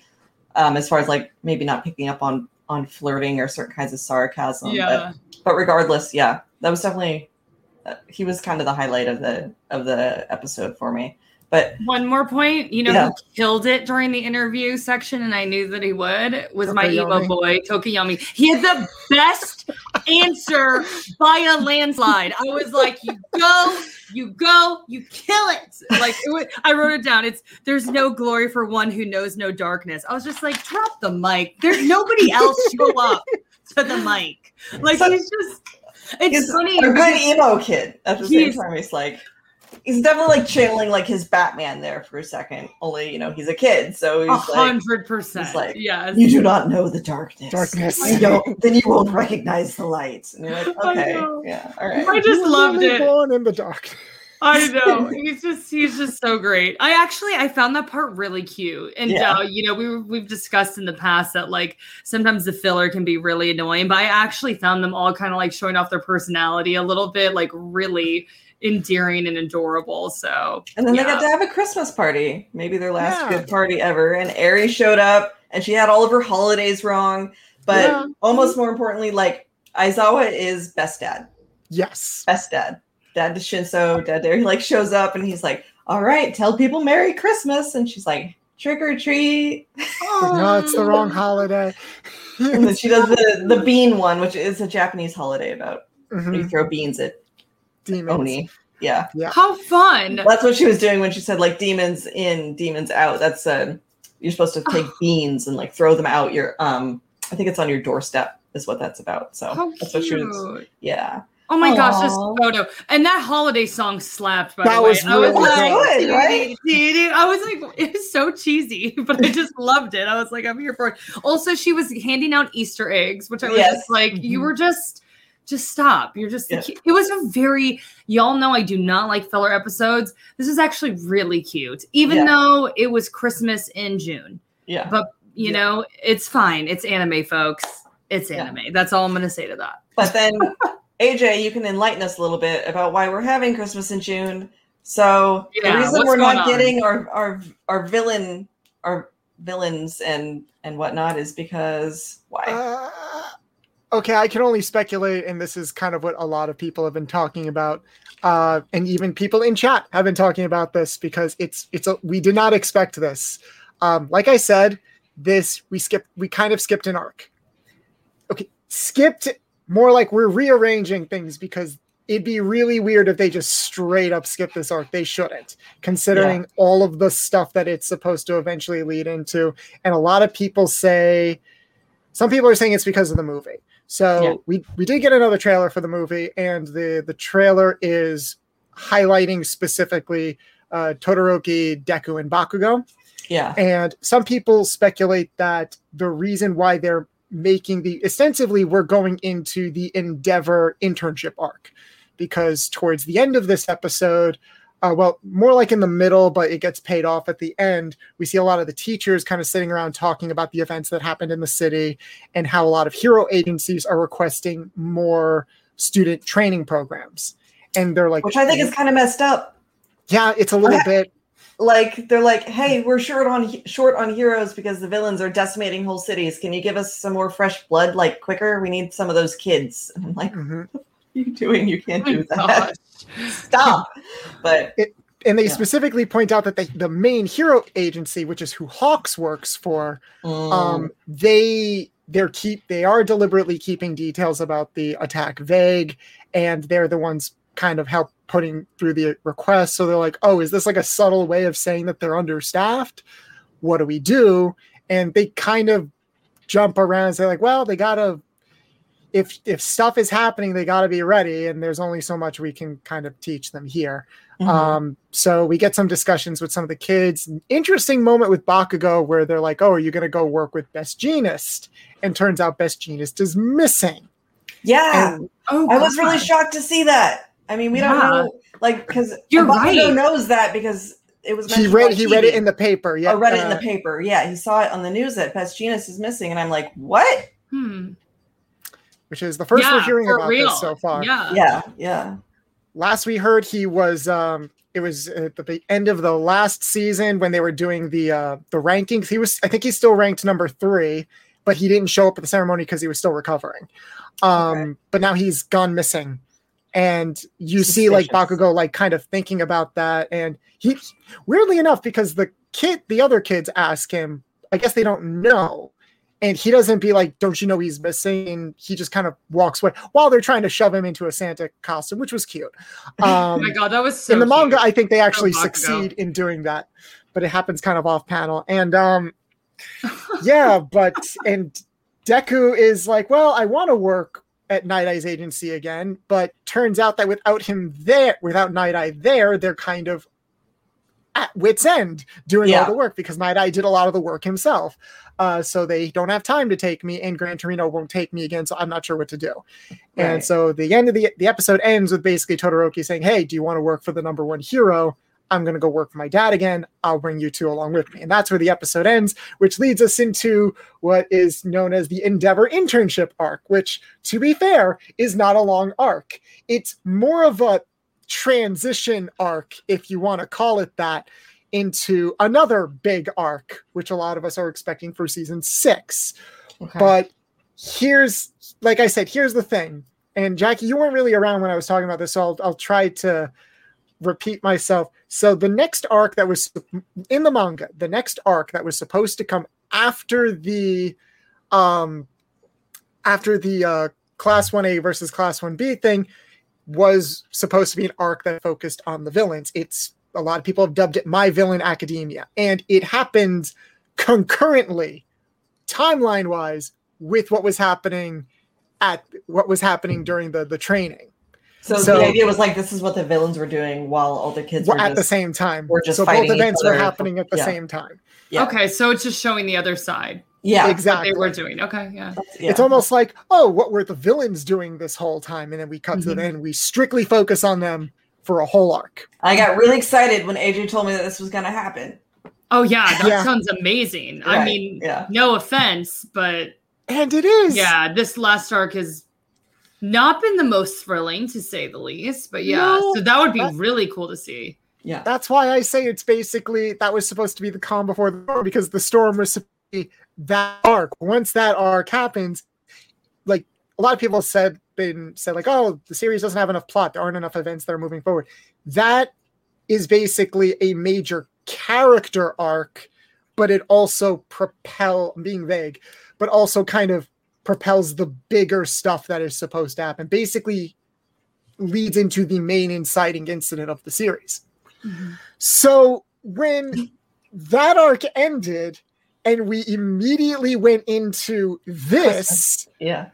Um, as far as like maybe not picking up on on flirting or certain kinds of sarcasm, yeah. but, but regardless, yeah, that was definitely uh, he was kind of the highlight of the of the episode for me. But one more point, you know, yeah. who killed it during the interview section, and I knew that he would, was Tokoyami. My emo boy, Tokoyami. He had the best answer by a landslide. I was like, you go, you go, you kill it. Like, it was, I wrote it down. It's, there's no glory for one who knows no darkness. I was just like, drop the mic. There's nobody else show up to the mic. Like, so, he's just, it's he's funny. A good emo kid at the same time. He's like... He's definitely like channeling like his Batman there for a second. Only, you know, he's a kid, so he's one hundred percent. Like, he's like, yes. You do not know the darkness. Darkness. You don't, then you won't recognize the light. And you're like, okay, yeah, all right. I just loved it. Born in the dark. I know. He's just he's just so great. I actually I found that part really cute. And yeah. uh, you know, we we've discussed in the past that like sometimes the filler can be really annoying, but I actually found them all kind of like showing off their personality a little bit, like really endearing and adorable. So and then yeah. they got to have a Christmas party, maybe their last yeah. good party ever. And Aerie showed up and she had all of her holidays wrong. But yeah. almost more importantly, like Aizawa is best dad. Yes. Best dad. Dad to Shinso, dad there. He like shows up and he's like, all right, tell people Merry Christmas. And she's like, trick or treat. Oh. No, it's the wrong holiday. And then she does the, the bean one, which is a Japanese holiday about mm-hmm. you throw beans at demons. Oni. Yeah. yeah. How fun. That's what she was doing when she said like demons in, demons out. That's uh, you're supposed to take oh. beans and like throw them out your um I think it's on your doorstep is what that's about. So how that's cute. What she was yeah. Oh my Aww. Gosh, this photo. And that holiday song slapped, by that the way. Was really I was like, good, right? I was like, it was so cheesy, but I just loved it. I was like, I'm here for it. Also, she was handing out Easter eggs, which I was yes. just like, mm-hmm. you were just Just stop. You're just, yeah. it was a very, y'all know I do not like filler episodes. This is actually really cute, even yeah. though it was Christmas in June. Yeah. But, you yeah. know, it's fine. It's anime, folks. It's anime. Yeah. That's all I'm going to say to that. But then, A J, you can enlighten us a little bit about why we're having Christmas in June. So yeah, the reason we're not on? getting our, our, our villain, our villains and, and whatnot is because why? Uh... Okay, I can only speculate, and this is kind of what a lot of people have been talking about, uh, and even people in chat have been talking about this because it's it's a, we did not expect this. Um, like I said, this we skipped we kind of skipped an arc. Okay, skipped more like we're rearranging things because it'd be really weird if they just straight up skip this arc. They shouldn't, considering yeah. all of the stuff that it's supposed to eventually lead into. And a lot of people say, some people are saying it's because of the movie. So yeah. we, we did get another trailer for the movie, and the, the trailer is highlighting specifically uh, Todoroki, Deku, and Bakugo. Yeah. And some people speculate that the reason why they're making the... Ostensibly, we're going into the Endeavor internship arc, because towards the end of this episode... Uh, well, more like in the middle, but it gets paid off at the end. We see a lot of the teachers kind of sitting around talking about the events that happened in the city and how a lot of hero agencies are requesting more student training programs. And they're like... Which I think is kind of messed up. Yeah, it's a little okay. bit. Like, they're like, hey, we're short on short on heroes because the villains are decimating whole cities. Can you give us some more fresh blood, like, quicker? We need some of those kids. And I'm like... Mm-hmm. What are you doing? You can't do that. Stop. But it, and they yeah. specifically point out that they, the main hero agency, which is who Hawks works for, mm. um, they they're keep they are deliberately keeping details about the attack vague, and they're the ones kind of help putting through the request. So they're like, oh, is this like a subtle way of saying that they're understaffed? What do we do? And they kind of jump around and say like, well, they gotta, if if stuff is happening, they gotta be ready, and there's only so much we can kind of teach them here. Mm-hmm. Um, so we get some discussions with some of the kids. An interesting moment with Bakugo where they're like, oh, are you gonna go work with Best Jeanist? And turns out Best Jeanist is missing. Yeah. And, oh, I God. was really shocked to see that. I mean, we yeah. don't know, like, because Bakugo right. knows that because it was he read he T V. read it in the paper. Yeah, I read uh, it in the paper. Yeah, he saw it on the news that Best Jeanist is missing, and I'm like, what? Hmm. Which is the first yeah, we're hearing about real. this so far. Yeah, yeah, yeah. Last we heard, he was. Um, it was at the end of the last season when they were doing the uh, the rankings. He was, I think, he's still ranked number three, but he didn't show up at the ceremony because he was still recovering. Um, okay. But now he's gone missing. And you Suspicious. see, like, Bakugo, like, kind of thinking about that. And he, weirdly enough, because the kid, the other kids ask him, I guess they don't know. And he doesn't be like, don't you know he's missing? And he just kind of walks away while they're trying to shove him into a Santa costume, which was cute. Um, oh my God, that was so In the manga, cute. I think they actually oh, succeed in doing that. But it happens kind of off panel. And, um, yeah, but, and Deku is like, well, I want to work at Night Eye's agency again, but turns out that without him there, without Night Eye there, they're kind of at wit's end doing yeah. all the work because Night Eye did a lot of the work himself. Uh, so they don't have time to take me, and Gran Torino won't take me again, so I'm not sure what to do. Right. And so the end of the, the episode ends with basically Todoroki saying, hey, do you want to work for the number one hero? I'm going to go work for my dad again. I'll bring you two along with me. And that's where the episode ends, which leads us into what is known as the Endeavor internship arc, which, to be fair, is not a long arc. It's more of a transition arc, if you want to call it that, into another big arc, which a lot of us are expecting for season six. Okay. But here's, like I said, here's the thing. And Jackie, you weren't really around when I was talking about this, so I'll, I'll try to repeat myself. So the next arc that was in the manga, the next arc that was supposed to come after the um after the uh class one A versus class one B thing was supposed to be an arc that focused on the villains. It's a lot of people have dubbed it My Villain Academia, and it happened concurrently timeline wise with what was happening at what was happening during the the training. So, so the idea was like, this is what the villains were doing while all the kids were at just, the same time. Were just so both events were happening at the yeah. same time. Yeah. Okay, so it's just showing the other side. Yeah, exactly. What they were doing. Okay, yeah. yeah. It's almost like, oh, what were the villains doing this whole time? And then we cut mm-hmm. to the end. We strictly focus on them for a whole arc. I got really excited when A J told me that this was going to happen. Oh yeah, that yeah. sounds amazing. Right. I mean, yeah. no offense, but and it is. Yeah, this last arc is. Not been the most thrilling, to say the least, but yeah, no, so that would be really cool to see. Yeah, that's why I say it's basically that was supposed to be the calm before the storm, because the storm was supposed to be that arc. Once that arc happens, like a lot of people said, been said, like, oh, the series doesn't have enough plot, there aren't enough events that are moving forward. That is basically a major character arc, but it also propel I'm being vague, but also kind of propels the bigger stuff that is supposed to happen. Basically leads into the main inciting incident of the series. Mm-hmm. So when that arc ended and we immediately went into this, yeah,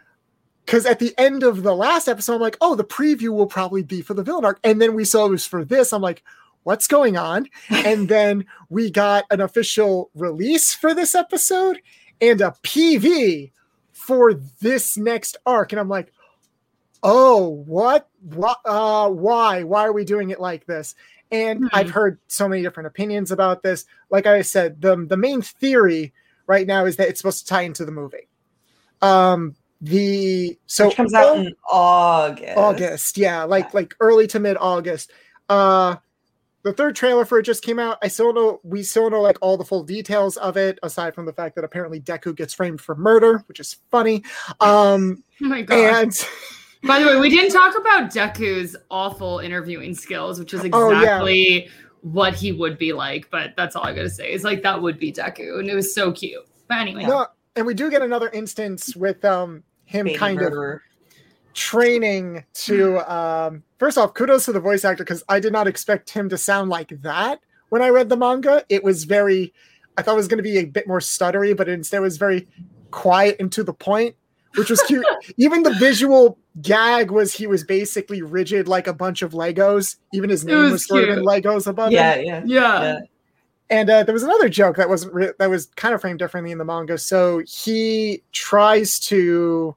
because at the end of the last episode, I'm like, oh, the preview will probably be for the villain arc. And then we saw it was for this. I'm like, what's going on? And then we got an official release for this episode and a P V for this next arc, and I'm like, oh, what, what, uh, why, why are we doing it like this? And mm-hmm. I've heard so many different opinions about this. Like I said, the, the main theory right now is that it's supposed to tie into the movie. Um, the so Which comes out um, in August, August, yeah, like, yeah. like early to mid August. Uh, the third trailer for it just came out. I still know we still know like all the full details of it, aside from the fact that apparently Deku gets framed for murder, which is funny. Um, oh my god! And by the way, we didn't talk about Deku's awful interviewing skills, which is exactly oh, yeah. what he would be like. But that's all I gotta say. It's like that would be Deku, and it was so cute. But anyway, no, And we do get another instance with um, him Baby kind murderer. of training to... Um, first off, kudos to the voice actor, because I did not expect him to sound like that when I read the manga. It was very... I thought it was going to be a bit more stuttery, but instead it was very quiet and to the point, which was cute. Even the visual gag was he was basically rigid like a bunch of Legos. Even his name was, was sort of in Legos above yeah, him. Yeah, yeah, yeah. And uh, there was another joke that was re- that was kind of framed differently in the manga. So he tries to,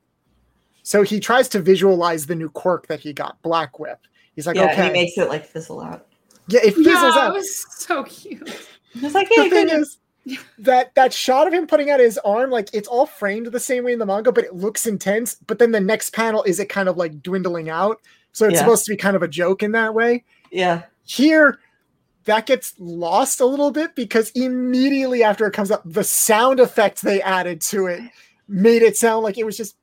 so he tries to visualize the new quirk that he got, Black Whip. He's like, yeah, okay, and he makes it like fizzle out. Yeah, it fizzles yeah, out. It was so cute. I was like, yeah, the thing is, that that shot of him putting out his arm, like it's all framed the same way in the manga, but it looks intense. But then the next panel is it kind of like dwindling out, so it's yeah. supposed to be kind of a joke in that way. Yeah. Here, that gets lost a little bit because immediately after it comes up, the sound effects they added to it made it sound like it was just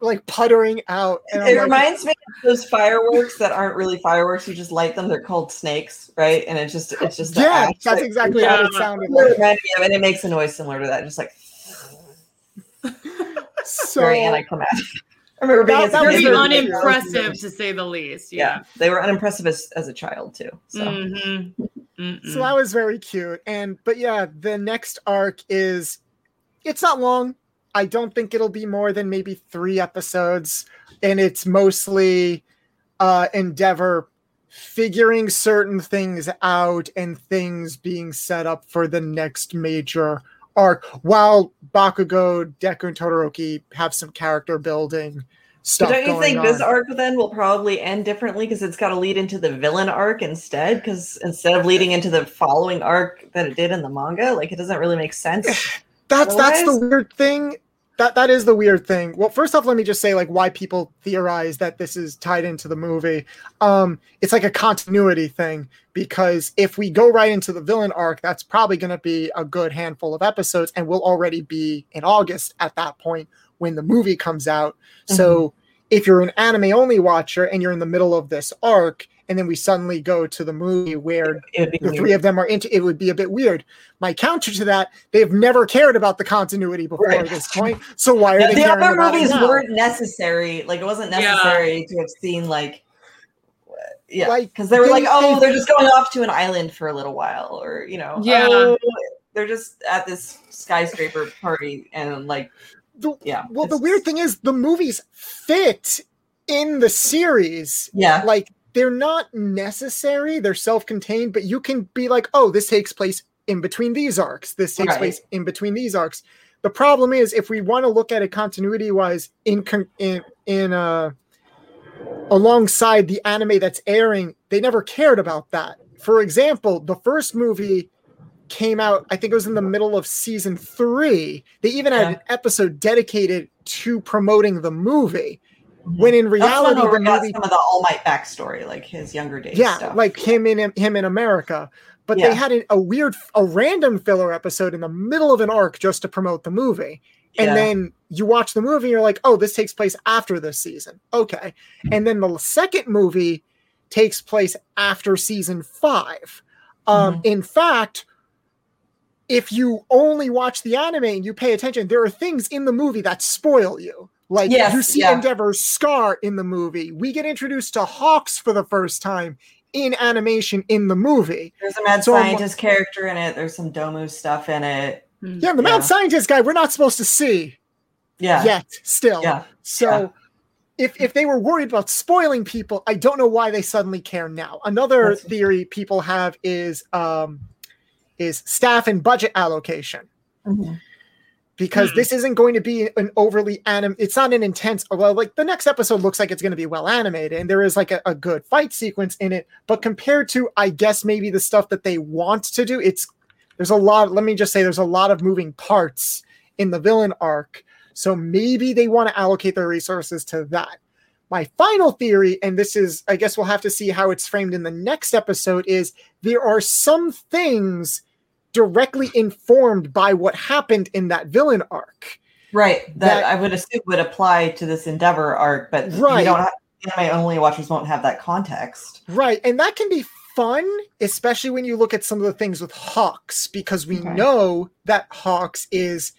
like puttering out. And it I'm reminds like, me of those fireworks that aren't really fireworks. You just light them. They're called snakes, right? And it's just it's just yeah, that's like, exactly yeah. how it sounded. Like. And it makes a noise similar to that, just like so. Very anticlimactic. I remember being that, as that was unimpressive to say the least. Yeah, yeah they were unimpressive as, as a child too. So. Mm-hmm. So that was very cute. And but yeah, the next arc is it's not long. I don't think it'll be more than maybe three episodes, and it's mostly uh, Endeavor figuring certain things out and things being set up for the next major arc, while Bakugo, Deku, and Todoroki have some character building stuff going on. But don't you think on. this arc then will probably end differently because it's got to lead into the villain arc instead? Because instead of leading into the following arc that it did in the manga, like it doesn't really make sense. That's that's the weird thing. That that is the weird thing. Well, first off, let me just say like why people theorize that this is tied into the movie. Um, it's like a continuity thing because if we go right into the villain arc, that's probably going to be a good handful of episodes, and we'll already be in August at that point when the movie comes out. Mm-hmm. So if you're an anime-only watcher and you're in the middle of this arc, and then we suddenly go to the movie where the weird. three of them are into, it would be a bit weird. My counter to that, they've never cared about the continuity before right. at this point, so why are the, they the caring about it The other movies weren't necessary. Like, it wasn't necessary yeah. to have seen, like, yeah. Because like, they were they, like, oh, they, they're just going off to an island for a little while, or, you know. Yeah. Oh, they're just at this skyscraper party, and, like, the, yeah. Well, the weird thing is, the movies fit in the series. Yeah. Like, they're not necessary. They're self-contained, but you can be like, oh, this takes place in between these arcs. This takes right. place in between these arcs. The problem is if we want to look at it continuity-wise in in, in uh, alongside the anime that's airing, they never cared about that. For example, the first movie came out, I think it was in the middle of season three. They even yeah. had an episode dedicated to promoting the movie. When in reality, the movie, some of the All Might backstory, like his younger days, yeah, stuff. like him in him in America. But yeah. they had an, a weird, a random filler episode in the middle of an arc just to promote the movie, and yeah. then you watch the movie, and you're like, oh, this takes place after this season, okay. And then the second movie takes place after season five. Um, mm-hmm. In fact, if you only watch the anime and you pay attention, there are things in the movie that spoil you. Like, yes, you see yeah. Endeavor's scar in the movie. We get introduced to Hawks for the first time in animation in the movie. There's a mad so scientist I'm, character in it. There's some Domu stuff in it. Yeah, the yeah. mad scientist guy we're not supposed to see yeah. yet still. Yeah. So yeah. If, if they were worried about spoiling people, I don't know why they suddenly care now. Another That's theory people have is, um, is staff and budget allocation. Mm-hmm. Because mm. this isn't going to be an overly anim, it's not an intense. Well, like the next episode looks like it's going to be well animated, and there is like a, a good fight sequence in it. But compared to, I guess maybe the stuff that they want to do, it's there's a lot. Let me just say, there's a lot of moving parts in the villain arc, so maybe they want to allocate their resources to that. My final theory, and this is, I guess we'll have to see how it's framed in the next episode, is there are some things directly informed by what happened in that villain arc. Right. That, that I would assume would apply to this Endeavor arc, but right. you don't have, anime only watchers won't have that context. Right. And that can be fun, especially when you look at some of the things with Hawks, because we okay. know that Hawks is,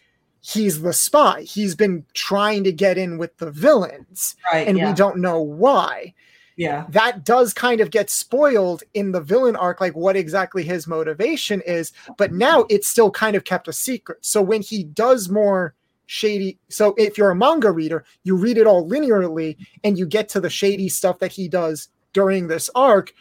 he's the spy. He's been trying to get in with the villains, right, and yeah. we don't know why. Yeah, that does kind of get spoiled in the villain arc, like what exactly his motivation is. But now it's still kind of kept a secret. So when he does more shady, so if you're a manga reader, you read it all linearly and you get to the shady stuff that he does during this arc,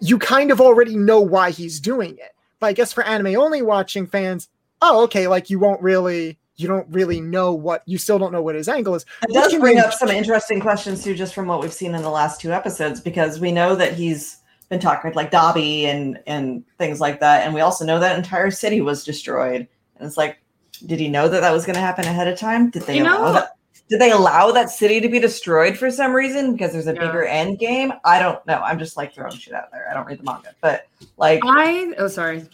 you kind of already know why he's doing it. But I guess for anime only watching fans, oh, okay, like you won't really, you don't really know what, you still don't know what his angle is. It does bring up some interesting questions too, just from what we've seen in the last two episodes, because we know that he's been talking with like Dobby and, and things like that. And we also know that entire city was destroyed. And it's like, did he know that that was going to happen ahead of time? Did they you allow know? that? Did they allow that city to be destroyed for some reason? Because there's a yeah. bigger end game? I don't know. I'm just like throwing shit out there. I don't read the manga, but like, I, oh, sorry.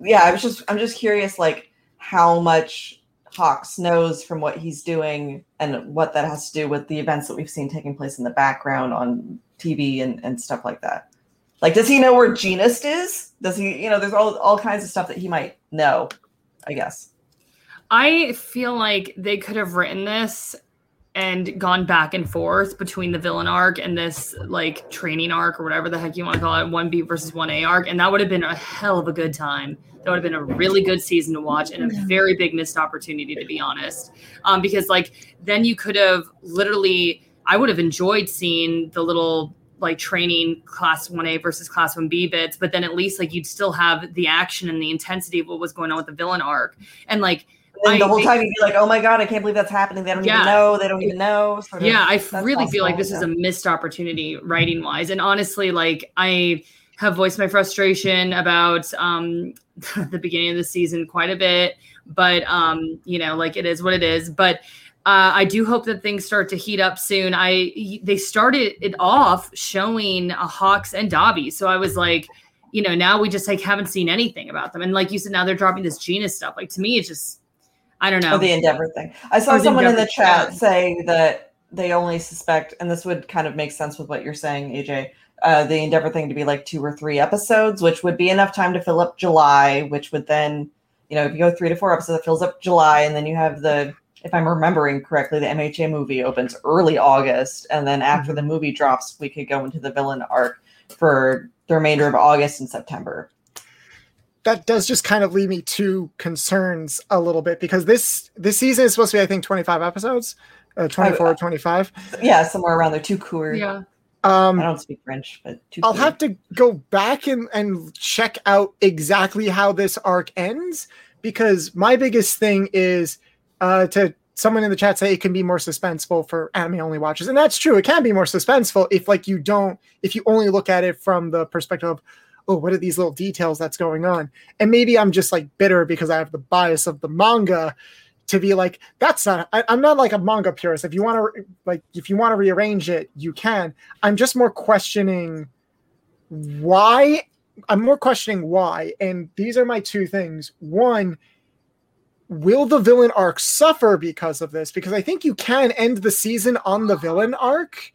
Yeah. I was just, I'm just curious, like how much Hawks knows from what he's doing and what that has to do with the events that we've seen taking place in the background on T V and, and stuff like that. Like, does he know where Genist is? Does he, you know, there's all, all kinds of stuff that he might know, I guess. I feel like they could have written this and gone back and forth between the villain arc and this like training arc or whatever the heck you want to call it, one B versus one A arc. And that would have been a hell of a good time. That would have been a really good season to watch and a very big missed opportunity, to be honest. Um, because like, then you could have literally, I would have enjoyed seeing the little like training class one A versus class one B bits, but then at least like you'd still have the action and the intensity of what was going on with the villain arc. And like, And the I, whole time you'd be like, oh my God, I can't believe that's happening. They don't yeah. even know. They don't even know. Sort of, yeah, I really feel like this yeah. is a missed opportunity writing wise. And honestly, like I have voiced my frustration about um, the beginning of the season quite a bit, but um, you know, like it is what it is. But uh, I do hope that things start to heat up soon. I, they started it off showing a Hawks and Dobby. So I was like, you know, now we just like haven't seen anything about them. And like you said, now they're dropping this Genius stuff. Like to me, it's just, I don't know. Oh, the Endeavor thing. I saw oh, someone in the chat yeah. say that they only suspect, and this would kind of make sense with what you're saying, A J, uh, the Endeavor thing to be like two or three episodes, which would be enough time to fill up July, which would then, you know, if you go three to four episodes, it fills up July. And then you have the, if I'm remembering correctly, the M H A movie opens early August. And then after mm-hmm. the movie drops, we could go into the villain arc for the remainder of August and September. That does just kind of lead me to concerns a little bit, because this this season is supposed to be, I think, twenty-five episodes, uh, twenty-four or twenty-five. Yeah, somewhere around there. Too cool. Yeah. Um, I don't speak French, but too I'll cool. have to go back and, and check out exactly how this arc ends, because my biggest thing is uh, to someone in the chat say it can be more suspenseful for anime only watchers. And that's true. It can be more suspenseful if like you don't, if you only look at it from the perspective of, oh, what are these little details that's going on? And maybe I'm just like bitter because I have the bias of the manga to be like, that's not, I, I'm not like a manga purist. If you want to, like, if you want to rearrange it, you can. I'm just more questioning why. I'm more questioning why. And these are my two things. One, will the villain arc suffer because of this? Because I think you can end the season on the villain arc.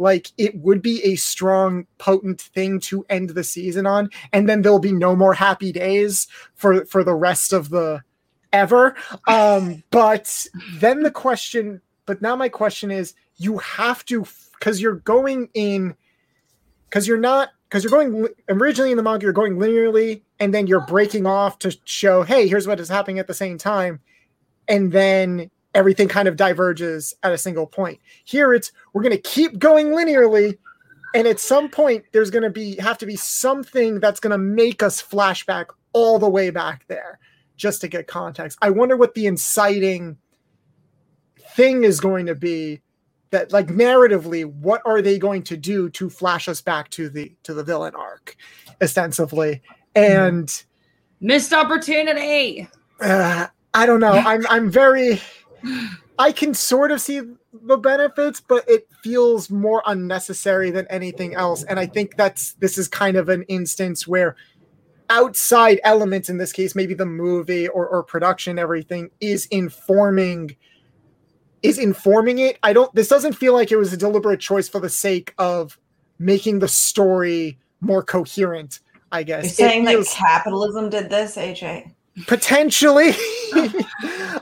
Like, it would be a strong, potent thing to end the season on. And then there'll be no more happy days for, for the rest of the ever. Um, but then the question, but now my question is, you have to, because you're going in, because you're not, because you're going, originally in the manga, you're going linearly, and then you're breaking off to show, hey, here's what is happening at the same time. And then everything kind of diverges at a single point. Here it's, we're going to keep going linearly. And at some point there's going to be, have to be something that's going to make us flashback all the way back there just to get context. I wonder what the inciting thing is going to be that like narratively, what are they going to do to flash us back to the, to the villain arc ostensibly? And missed opportunity. Uh, I don't know. I'm, I'm very, I can sort of see the benefits, but it feels more unnecessary than anything else. And I think that's, this is kind of an instance where outside elements, in this case, maybe the movie or, or production, everything is informing, is informing it. I don't, this doesn't feel like it was a deliberate choice for the sake of making the story more coherent, I guess. You're saying it feels, like capitalism did this, A J? Potentially.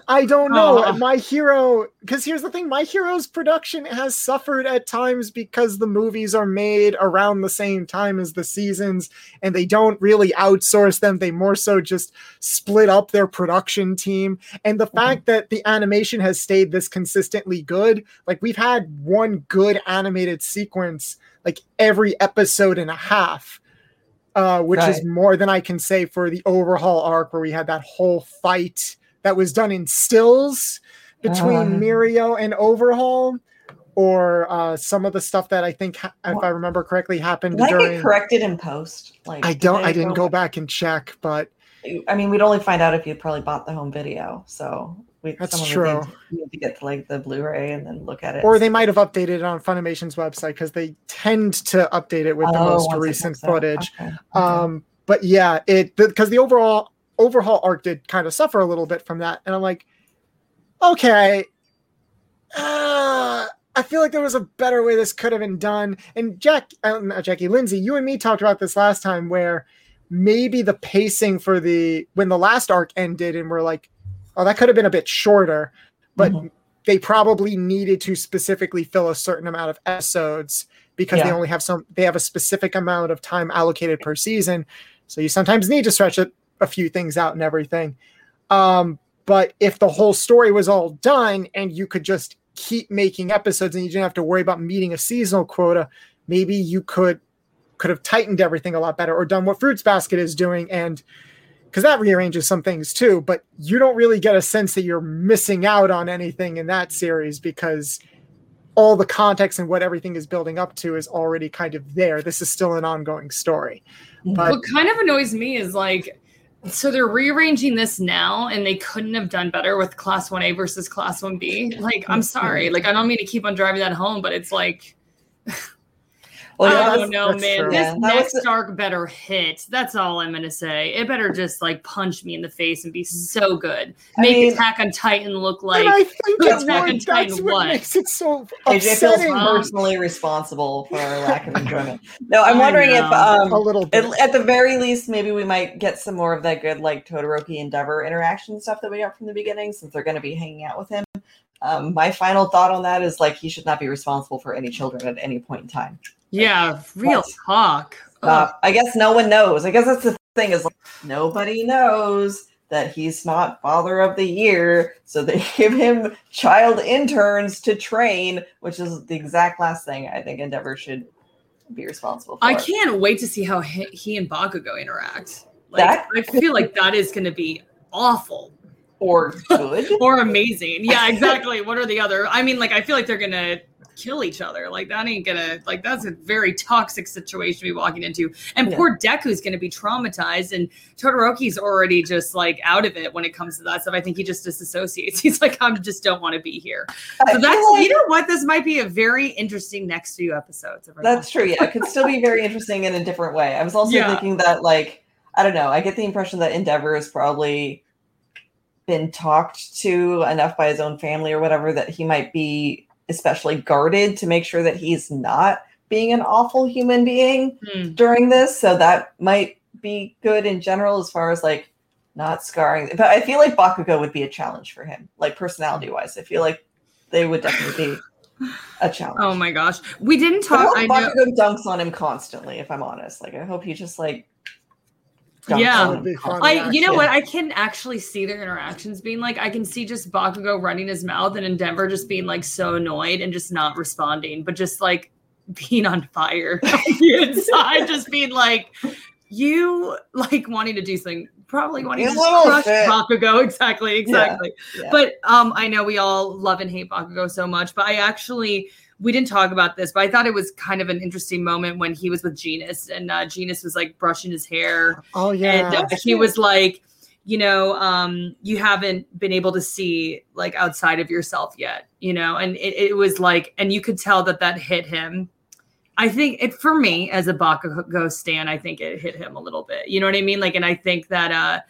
I don't know. Uh-huh. My Hero, because here's the thing, My Hero's production has suffered at times because the movies are made around the same time as the seasons, and they don't really outsource them. They more so just split up their production team. And the mm-hmm. fact that the animation has stayed this consistently good, like we've had one good animated sequence like every episode and a half. Uh, which right. is more than I can say for the Overhaul arc, where we had that whole fight that was done in stills between um, Mirio and Overhaul, or uh, some of the stuff that I think, ha- if I remember correctly, happened like during. Like, corrected in post. Like I don't. I didn't go back and check, but I mean, we'd only find out if you probably bought the home video. So we that's some true. Of the need to get to like the Blu-ray and then look at it, or they might have updated it on Funimation's website because they tend to update it with oh, the most recent so. footage. Okay. Um, okay. But yeah, it because the, the overall overhaul arc did kind of suffer a little bit from that, and I'm like, okay, uh, I feel like there was a better way this could have been done. And Jack, uh, not Jackie, Lynzee, you and me talked about this last time, where maybe the pacing for the when the last arc ended, and we're like, oh, that could have been a bit shorter, but mm-hmm. they probably needed to specifically fill a certain amount of episodes because yeah. they only have some, they have a specific amount of time allocated per season. So you sometimes need to stretch a, a few things out and everything. Um, but if the whole story was all done and you could just keep making episodes and you didn't have to worry about meeting a seasonal quota, maybe you could, could have tightened everything a lot better, or done what Fruits Basket is doing. And, because that rearranges some things too, but you don't really get a sense that you're missing out on anything in that series because all the context and what everything is building up to is already kind of there. This is still an ongoing story. But what kind of annoys me is like, so they're rearranging this now and they couldn't have done better with Class one A versus Class one B. Like, I'm sorry. Like, I don't mean to keep on driving that home, but it's like... Well, yeah, I don't know, man. True. This yeah, next was... arc better hit. That's all I'm gonna say. It better just like punch me in the face and be so good. Make I mean, Attack on Titan look like I think Attack on Titan. What makes it so upsetting. A J feels personally responsible for our lack of enjoyment. No, I'm wondering if um, a little bit. At, at the very least, maybe we might get some more of that good like Todoroki Endeavor interaction stuff that we got from the beginning, since they're going to be hanging out with him. Um, my final thought on that is like he should not be responsible for any children at any point in time. Like, yeah, real what? talk. Uh, I guess no one knows. I guess that's the thing is like, nobody knows that he's not father of the year. So they give him child interns to train, which is the exact last thing I think Endeavor should be responsible for. I can't wait to see how he, he and Bakugo interact. Like, that? I feel like that is going to be awful. Or good. Or amazing. Yeah, exactly. What are the other? I mean, like, I feel like they're going to kill each other. Like that ain't gonna like that's a very toxic situation to be walking into. And yeah. poor Deku's gonna be traumatized, and Todoroki's already just like out of it when it comes to that stuff. I think he just disassociates. He's like, I just don't want to be here. So I that's like, you know what? This might be a very interesting next few episodes. Of that's true. Yeah, it could still be very interesting in a different way. I was also yeah. thinking that like I don't know. I get the impression that Endeavor is probably been talked to enough by his own family or whatever that he might be especially guarded to make sure that he's not being an awful human being mm. during this. So that might be good in general as far as like not scarring. But I feel like Bakugo would be a challenge for him, like personality wise. I feel like they would definitely be a challenge. Oh my gosh. We didn't talk. I, I Bakugo know. dunks on him constantly, if I'm honest. Like I hope he just like yeah, I you know what I can actually see their interactions being like I can see just Bakugo running his mouth and Endeavor just being like so annoyed and just not responding, but just like being on fire on the inside, just being like you like wanting to do something, probably wanting to just crush bit. Bakugo. Exactly, exactly. Yeah, yeah. But um, I know we all love and hate Bakugo so much, but I actually. We didn't talk about this, but I thought it was kind of an interesting moment when he was with Genius and uh, Genius was like brushing his hair. Oh yeah. And uh, he was like, you know, um, you haven't been able to see like outside of yourself yet, you know? And it, it was like, and you could tell that that hit him. I think it, for me as a Bakugo stan, I think it hit him a little bit, you know what I mean? Like, and I think that uh,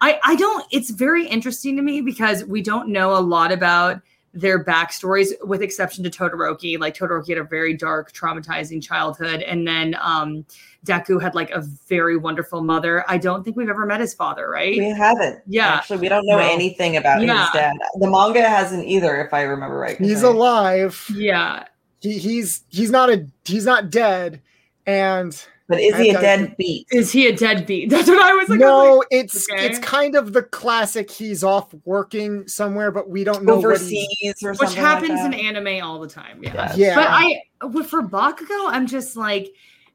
I, I don't, it's very interesting to me because we don't know a lot about their backstories, with exception to Todoroki. Like, Todoroki had a very dark, traumatizing childhood. And then um, Deku had, like, a very wonderful mother. I don't think we've ever met his father, right? We haven't. Yeah. Actually, we don't know well, anything about yeah. his dad. The manga hasn't either, if I remember right. He's I... alive. Yeah. He, he's he's not a he's not dead. And... But is he a deadbeat? Is he a deadbeat? That's what I was like. No, I was like, it's okay. It's kind of the classic. He's off working somewhere, but we don't know overseas or something. Which happens like in anime all the time. Yeah, yes. yeah. But I, for Bakugo, I'm just like,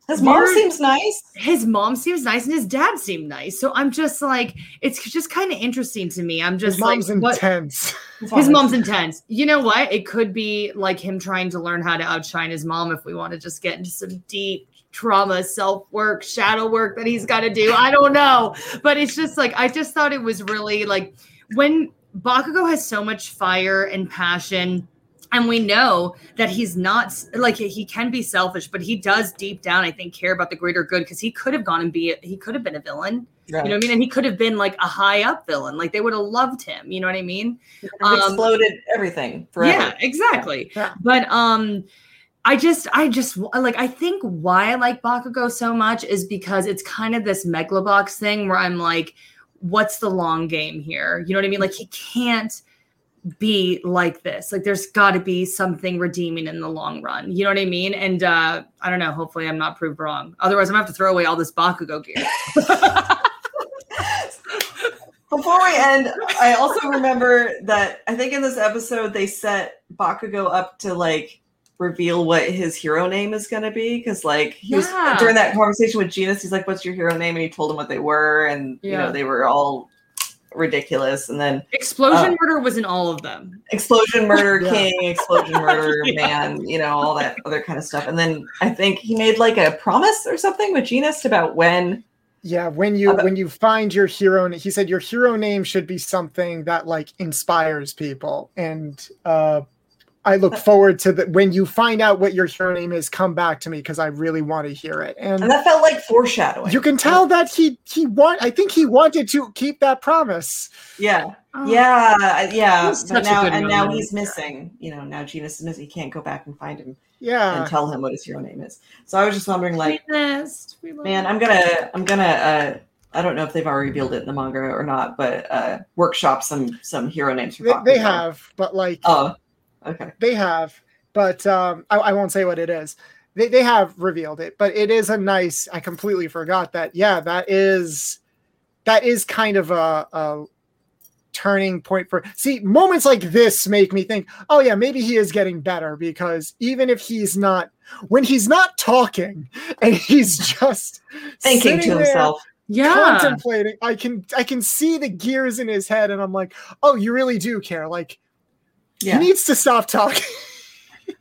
his mom seems nice. His mom seems nice, and his dad seemed nice. So I'm just like, it's just kind of interesting to me. I'm just his like, mom's intense. What, his mom's intense. You know what? It could be like him trying to learn how to outshine his mom. If we want to just get into some deep trauma, self-work, shadow work that he's got to do. I don't know. But it's just like, I just thought it was really like, when Bakugo has so much fire and passion, and we know that he's not, like, he can be selfish, but he does deep down, I think, care about the greater good, because he could have gone and be, he could have been a villain. Right. You know what I mean? And he could have been like a high up villain. Like, they would have loved him. You know what I mean? Um, exploded everything forever. Yeah, exactly. Yeah. But, um, I just, I just like, I think why I like Bakugo so much is because it's kind of this Megalobox thing where I'm like, what's the long game here? You know what I mean? Like, he can't be like this. Like, there's got to be something redeeming in the long run. You know what I mean? And uh, I don't know. Hopefully I'm not proved wrong. Otherwise, I'm going to have to throw away all this Bakugo gear. Before we end, I also remember that I think in this episode, they set Bakugo up to, like, reveal what his hero name is going to be, because like he was yeah. during that conversation with Genius, he's like, what's your hero name? And he told him what they were, and yeah. you know, they were all ridiculous. And then explosion um, murder was in all of them. Explosion murder yeah. king, explosion murder yeah. man, you know, all that other kind of stuff. And then I think he made like a promise or something with Genius about when yeah when you about, when you find your hero. He said your hero name should be something that like inspires people, and uh I look forward to that. When you find out what your hero name is, come back to me, because I really want to hear it. And, and that felt like foreshadowing. You can tell that he he want. I think he wanted to keep that promise. Yeah, oh. yeah, yeah. But now and moment. now he's missing. You know, now Genius is missing. He can't go back and find him. Yeah, and tell him what his hero name is. So I was just wondering, like, we man, I'm gonna, I'm gonna. Uh, I don't know if they've already revealed it in the manga or not, but uh, workshop some some hero names for. They, they have, but like. Oh. Okay. They have, but um, I, I won't say what it is. They they have revealed it, but it is a nice. I completely forgot that. Yeah, that is that is kind of a, a turning point for. See, moments like this make me think, oh yeah, maybe he is getting better, because even if he's not, when he's not talking and he's just thinking to himself. There, yeah, contemplating. I can I can see the gears in his head, and I'm like, oh, you really do care, like. Yeah. He needs to stop talking.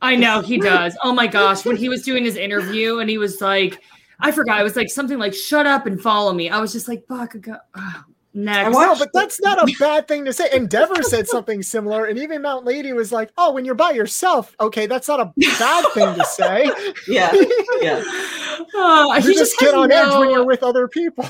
I know he does. Oh my gosh. When he was doing his interview and he was like, I forgot. It was like something like, shut up and follow me. I was just like, Bakugo. Oh, next. Wow, but that's not a bad thing to say. Endeavor said something similar. And even Mount Lady was like, oh, when you're by yourself. Okay. That's not a bad thing to say. Yeah. Yeah. Oh, you just get on no... edge when you're with other people.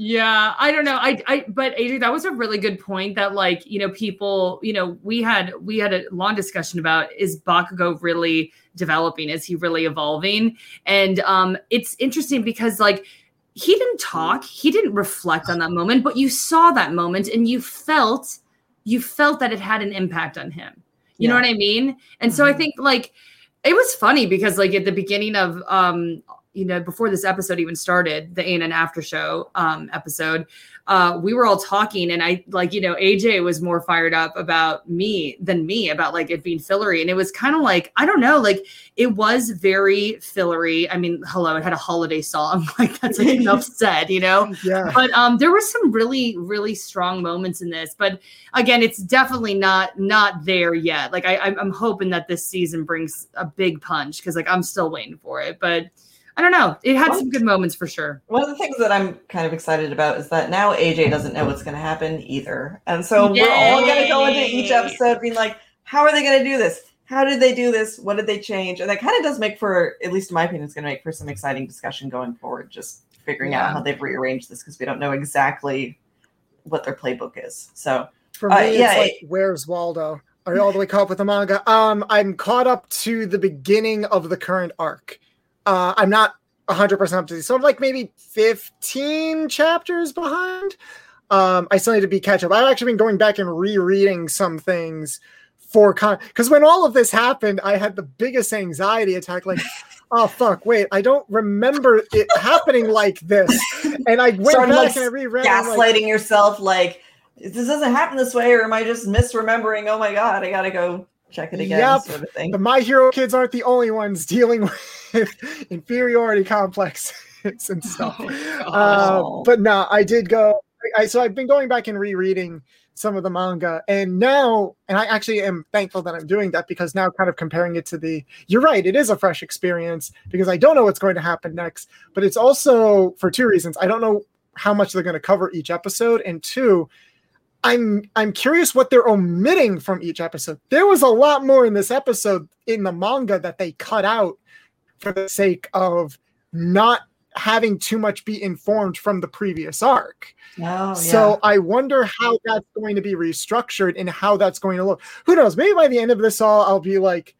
Yeah, I don't know. I, I, but A J, that was a really good point that, like, you know, people, you know, we had, we had a long discussion about, is Bakugo really developing? Is he really evolving? And um, it's interesting because, like, he didn't talk, he didn't reflect on that moment, but you saw that moment and you felt, you felt that it had an impact on him. You yeah. know what I mean? And mm-hmm. so I think, like, it was funny because, like, at the beginning of, um, you know, before this episode even started, the A N N after show um, episode, uh, we were all talking, and I, like, you know, A J was more fired up about me than me about, like, it being fillery. And it was kind of like, I don't know, like, it was very fillery. I mean, hello, it had a holiday song. Like, that's like enough said, you know? Yeah. But um, there were some really, really strong moments in this. But again, it's definitely not, not there yet. Like, I, I'm hoping that this season brings a big punch, because, like, I'm still waiting for it. But I don't know. It had some good moments for sure. One of the things that I'm kind of excited about is that now A J doesn't know what's going to happen either. And so Yay. We're all going to go into each episode being like, how are they going to do this? How did they do this? What did they change? And that kind of does make for, at least in my opinion, it's going to make for some exciting discussion going forward, just figuring yeah. out how they've rearranged this, because we don't know exactly what their playbook is. So for me, uh, yeah, it's like, it, where's Waldo? Are you all the way caught up with the manga? Um, I'm caught up to the beginning of the current arc. Uh, I'm not one hundred percent up to these, so I'm like maybe fifteen chapters behind. Um, I still need to be catch up. I've actually been going back and rereading some things for con because when all of this happened, I had the biggest anxiety attack. Like, oh fuck, wait, I don't remember it happening like this. And I went Started, back like, and I reread. Gaslighting like, yourself, like this doesn't happen this way, or am I just misremembering? Oh my god, I gotta go check it again. Yep. Sort of thing. The My Hero kids aren't the only ones dealing with inferiority complexes and stuff. Oh, uh, but no, I did go. I, so I've been going back and rereading some of the manga, and now, and I actually am thankful that I'm doing that, because now kind of comparing it to the, you're right, it is a fresh experience because I don't know what's going to happen next, but it's also for two reasons. I don't know how much they're going to cover each episode, and two, I'm I'm curious what they're omitting from each episode. There was a lot more in this episode in the manga that they cut out for the sake of not having too much be informed from the previous arc. Oh, so yeah. I wonder how that's going to be restructured and how that's going to look. Who knows? Maybe by the end of this all, I'll be like,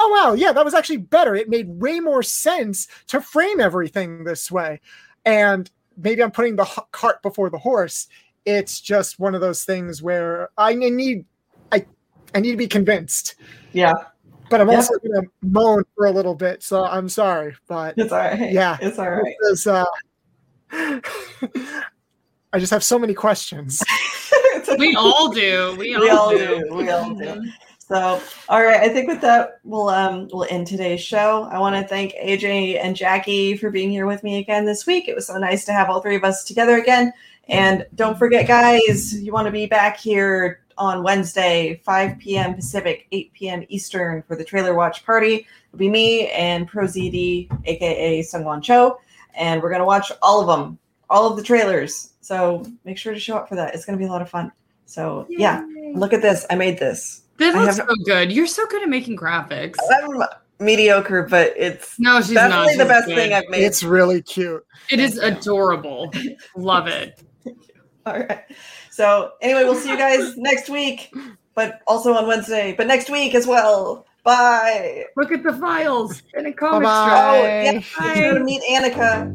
oh, wow, yeah, that was actually better. It made way more sense to frame everything this way. And maybe I'm putting the cart before the horse. It's just one of those things where I need, I, I need to be convinced. Yeah. But I'm also yeah. going to moan for a little bit, so I'm sorry. But it's all right. Yeah, it's all right. Is, uh, I just have so many questions. We all do. We all, we all do. do. We all do. So, all right. I think with that, we'll um, we'll end today's show. I want to thank A J and Jackie for being here with me again this week. It was so nice to have all three of us together again. And don't forget, guys, you want to be back here on Wednesday, five p.m. Pacific, eight p.m. Eastern for the Trailer Watch Party. It'll be me and ProZD, a k a. Sung Won Cho, and we're going to watch all of them, all of the trailers. So make sure to show up for that. It's going to be a lot of fun. So, Yay. yeah, look at this. I made this. That looks so good. You're so good at making graphics. I'm mediocre, but it's no, she's definitely not. She's the best good. thing I've made. It's really cute. It is adorable. Love it. All right. So anyway, we'll see you guys next week, but also on Wednesday, but next week as well. Bye. Look at the files in a comic strip. Oh, yeah. Bye. Go to meet Annika.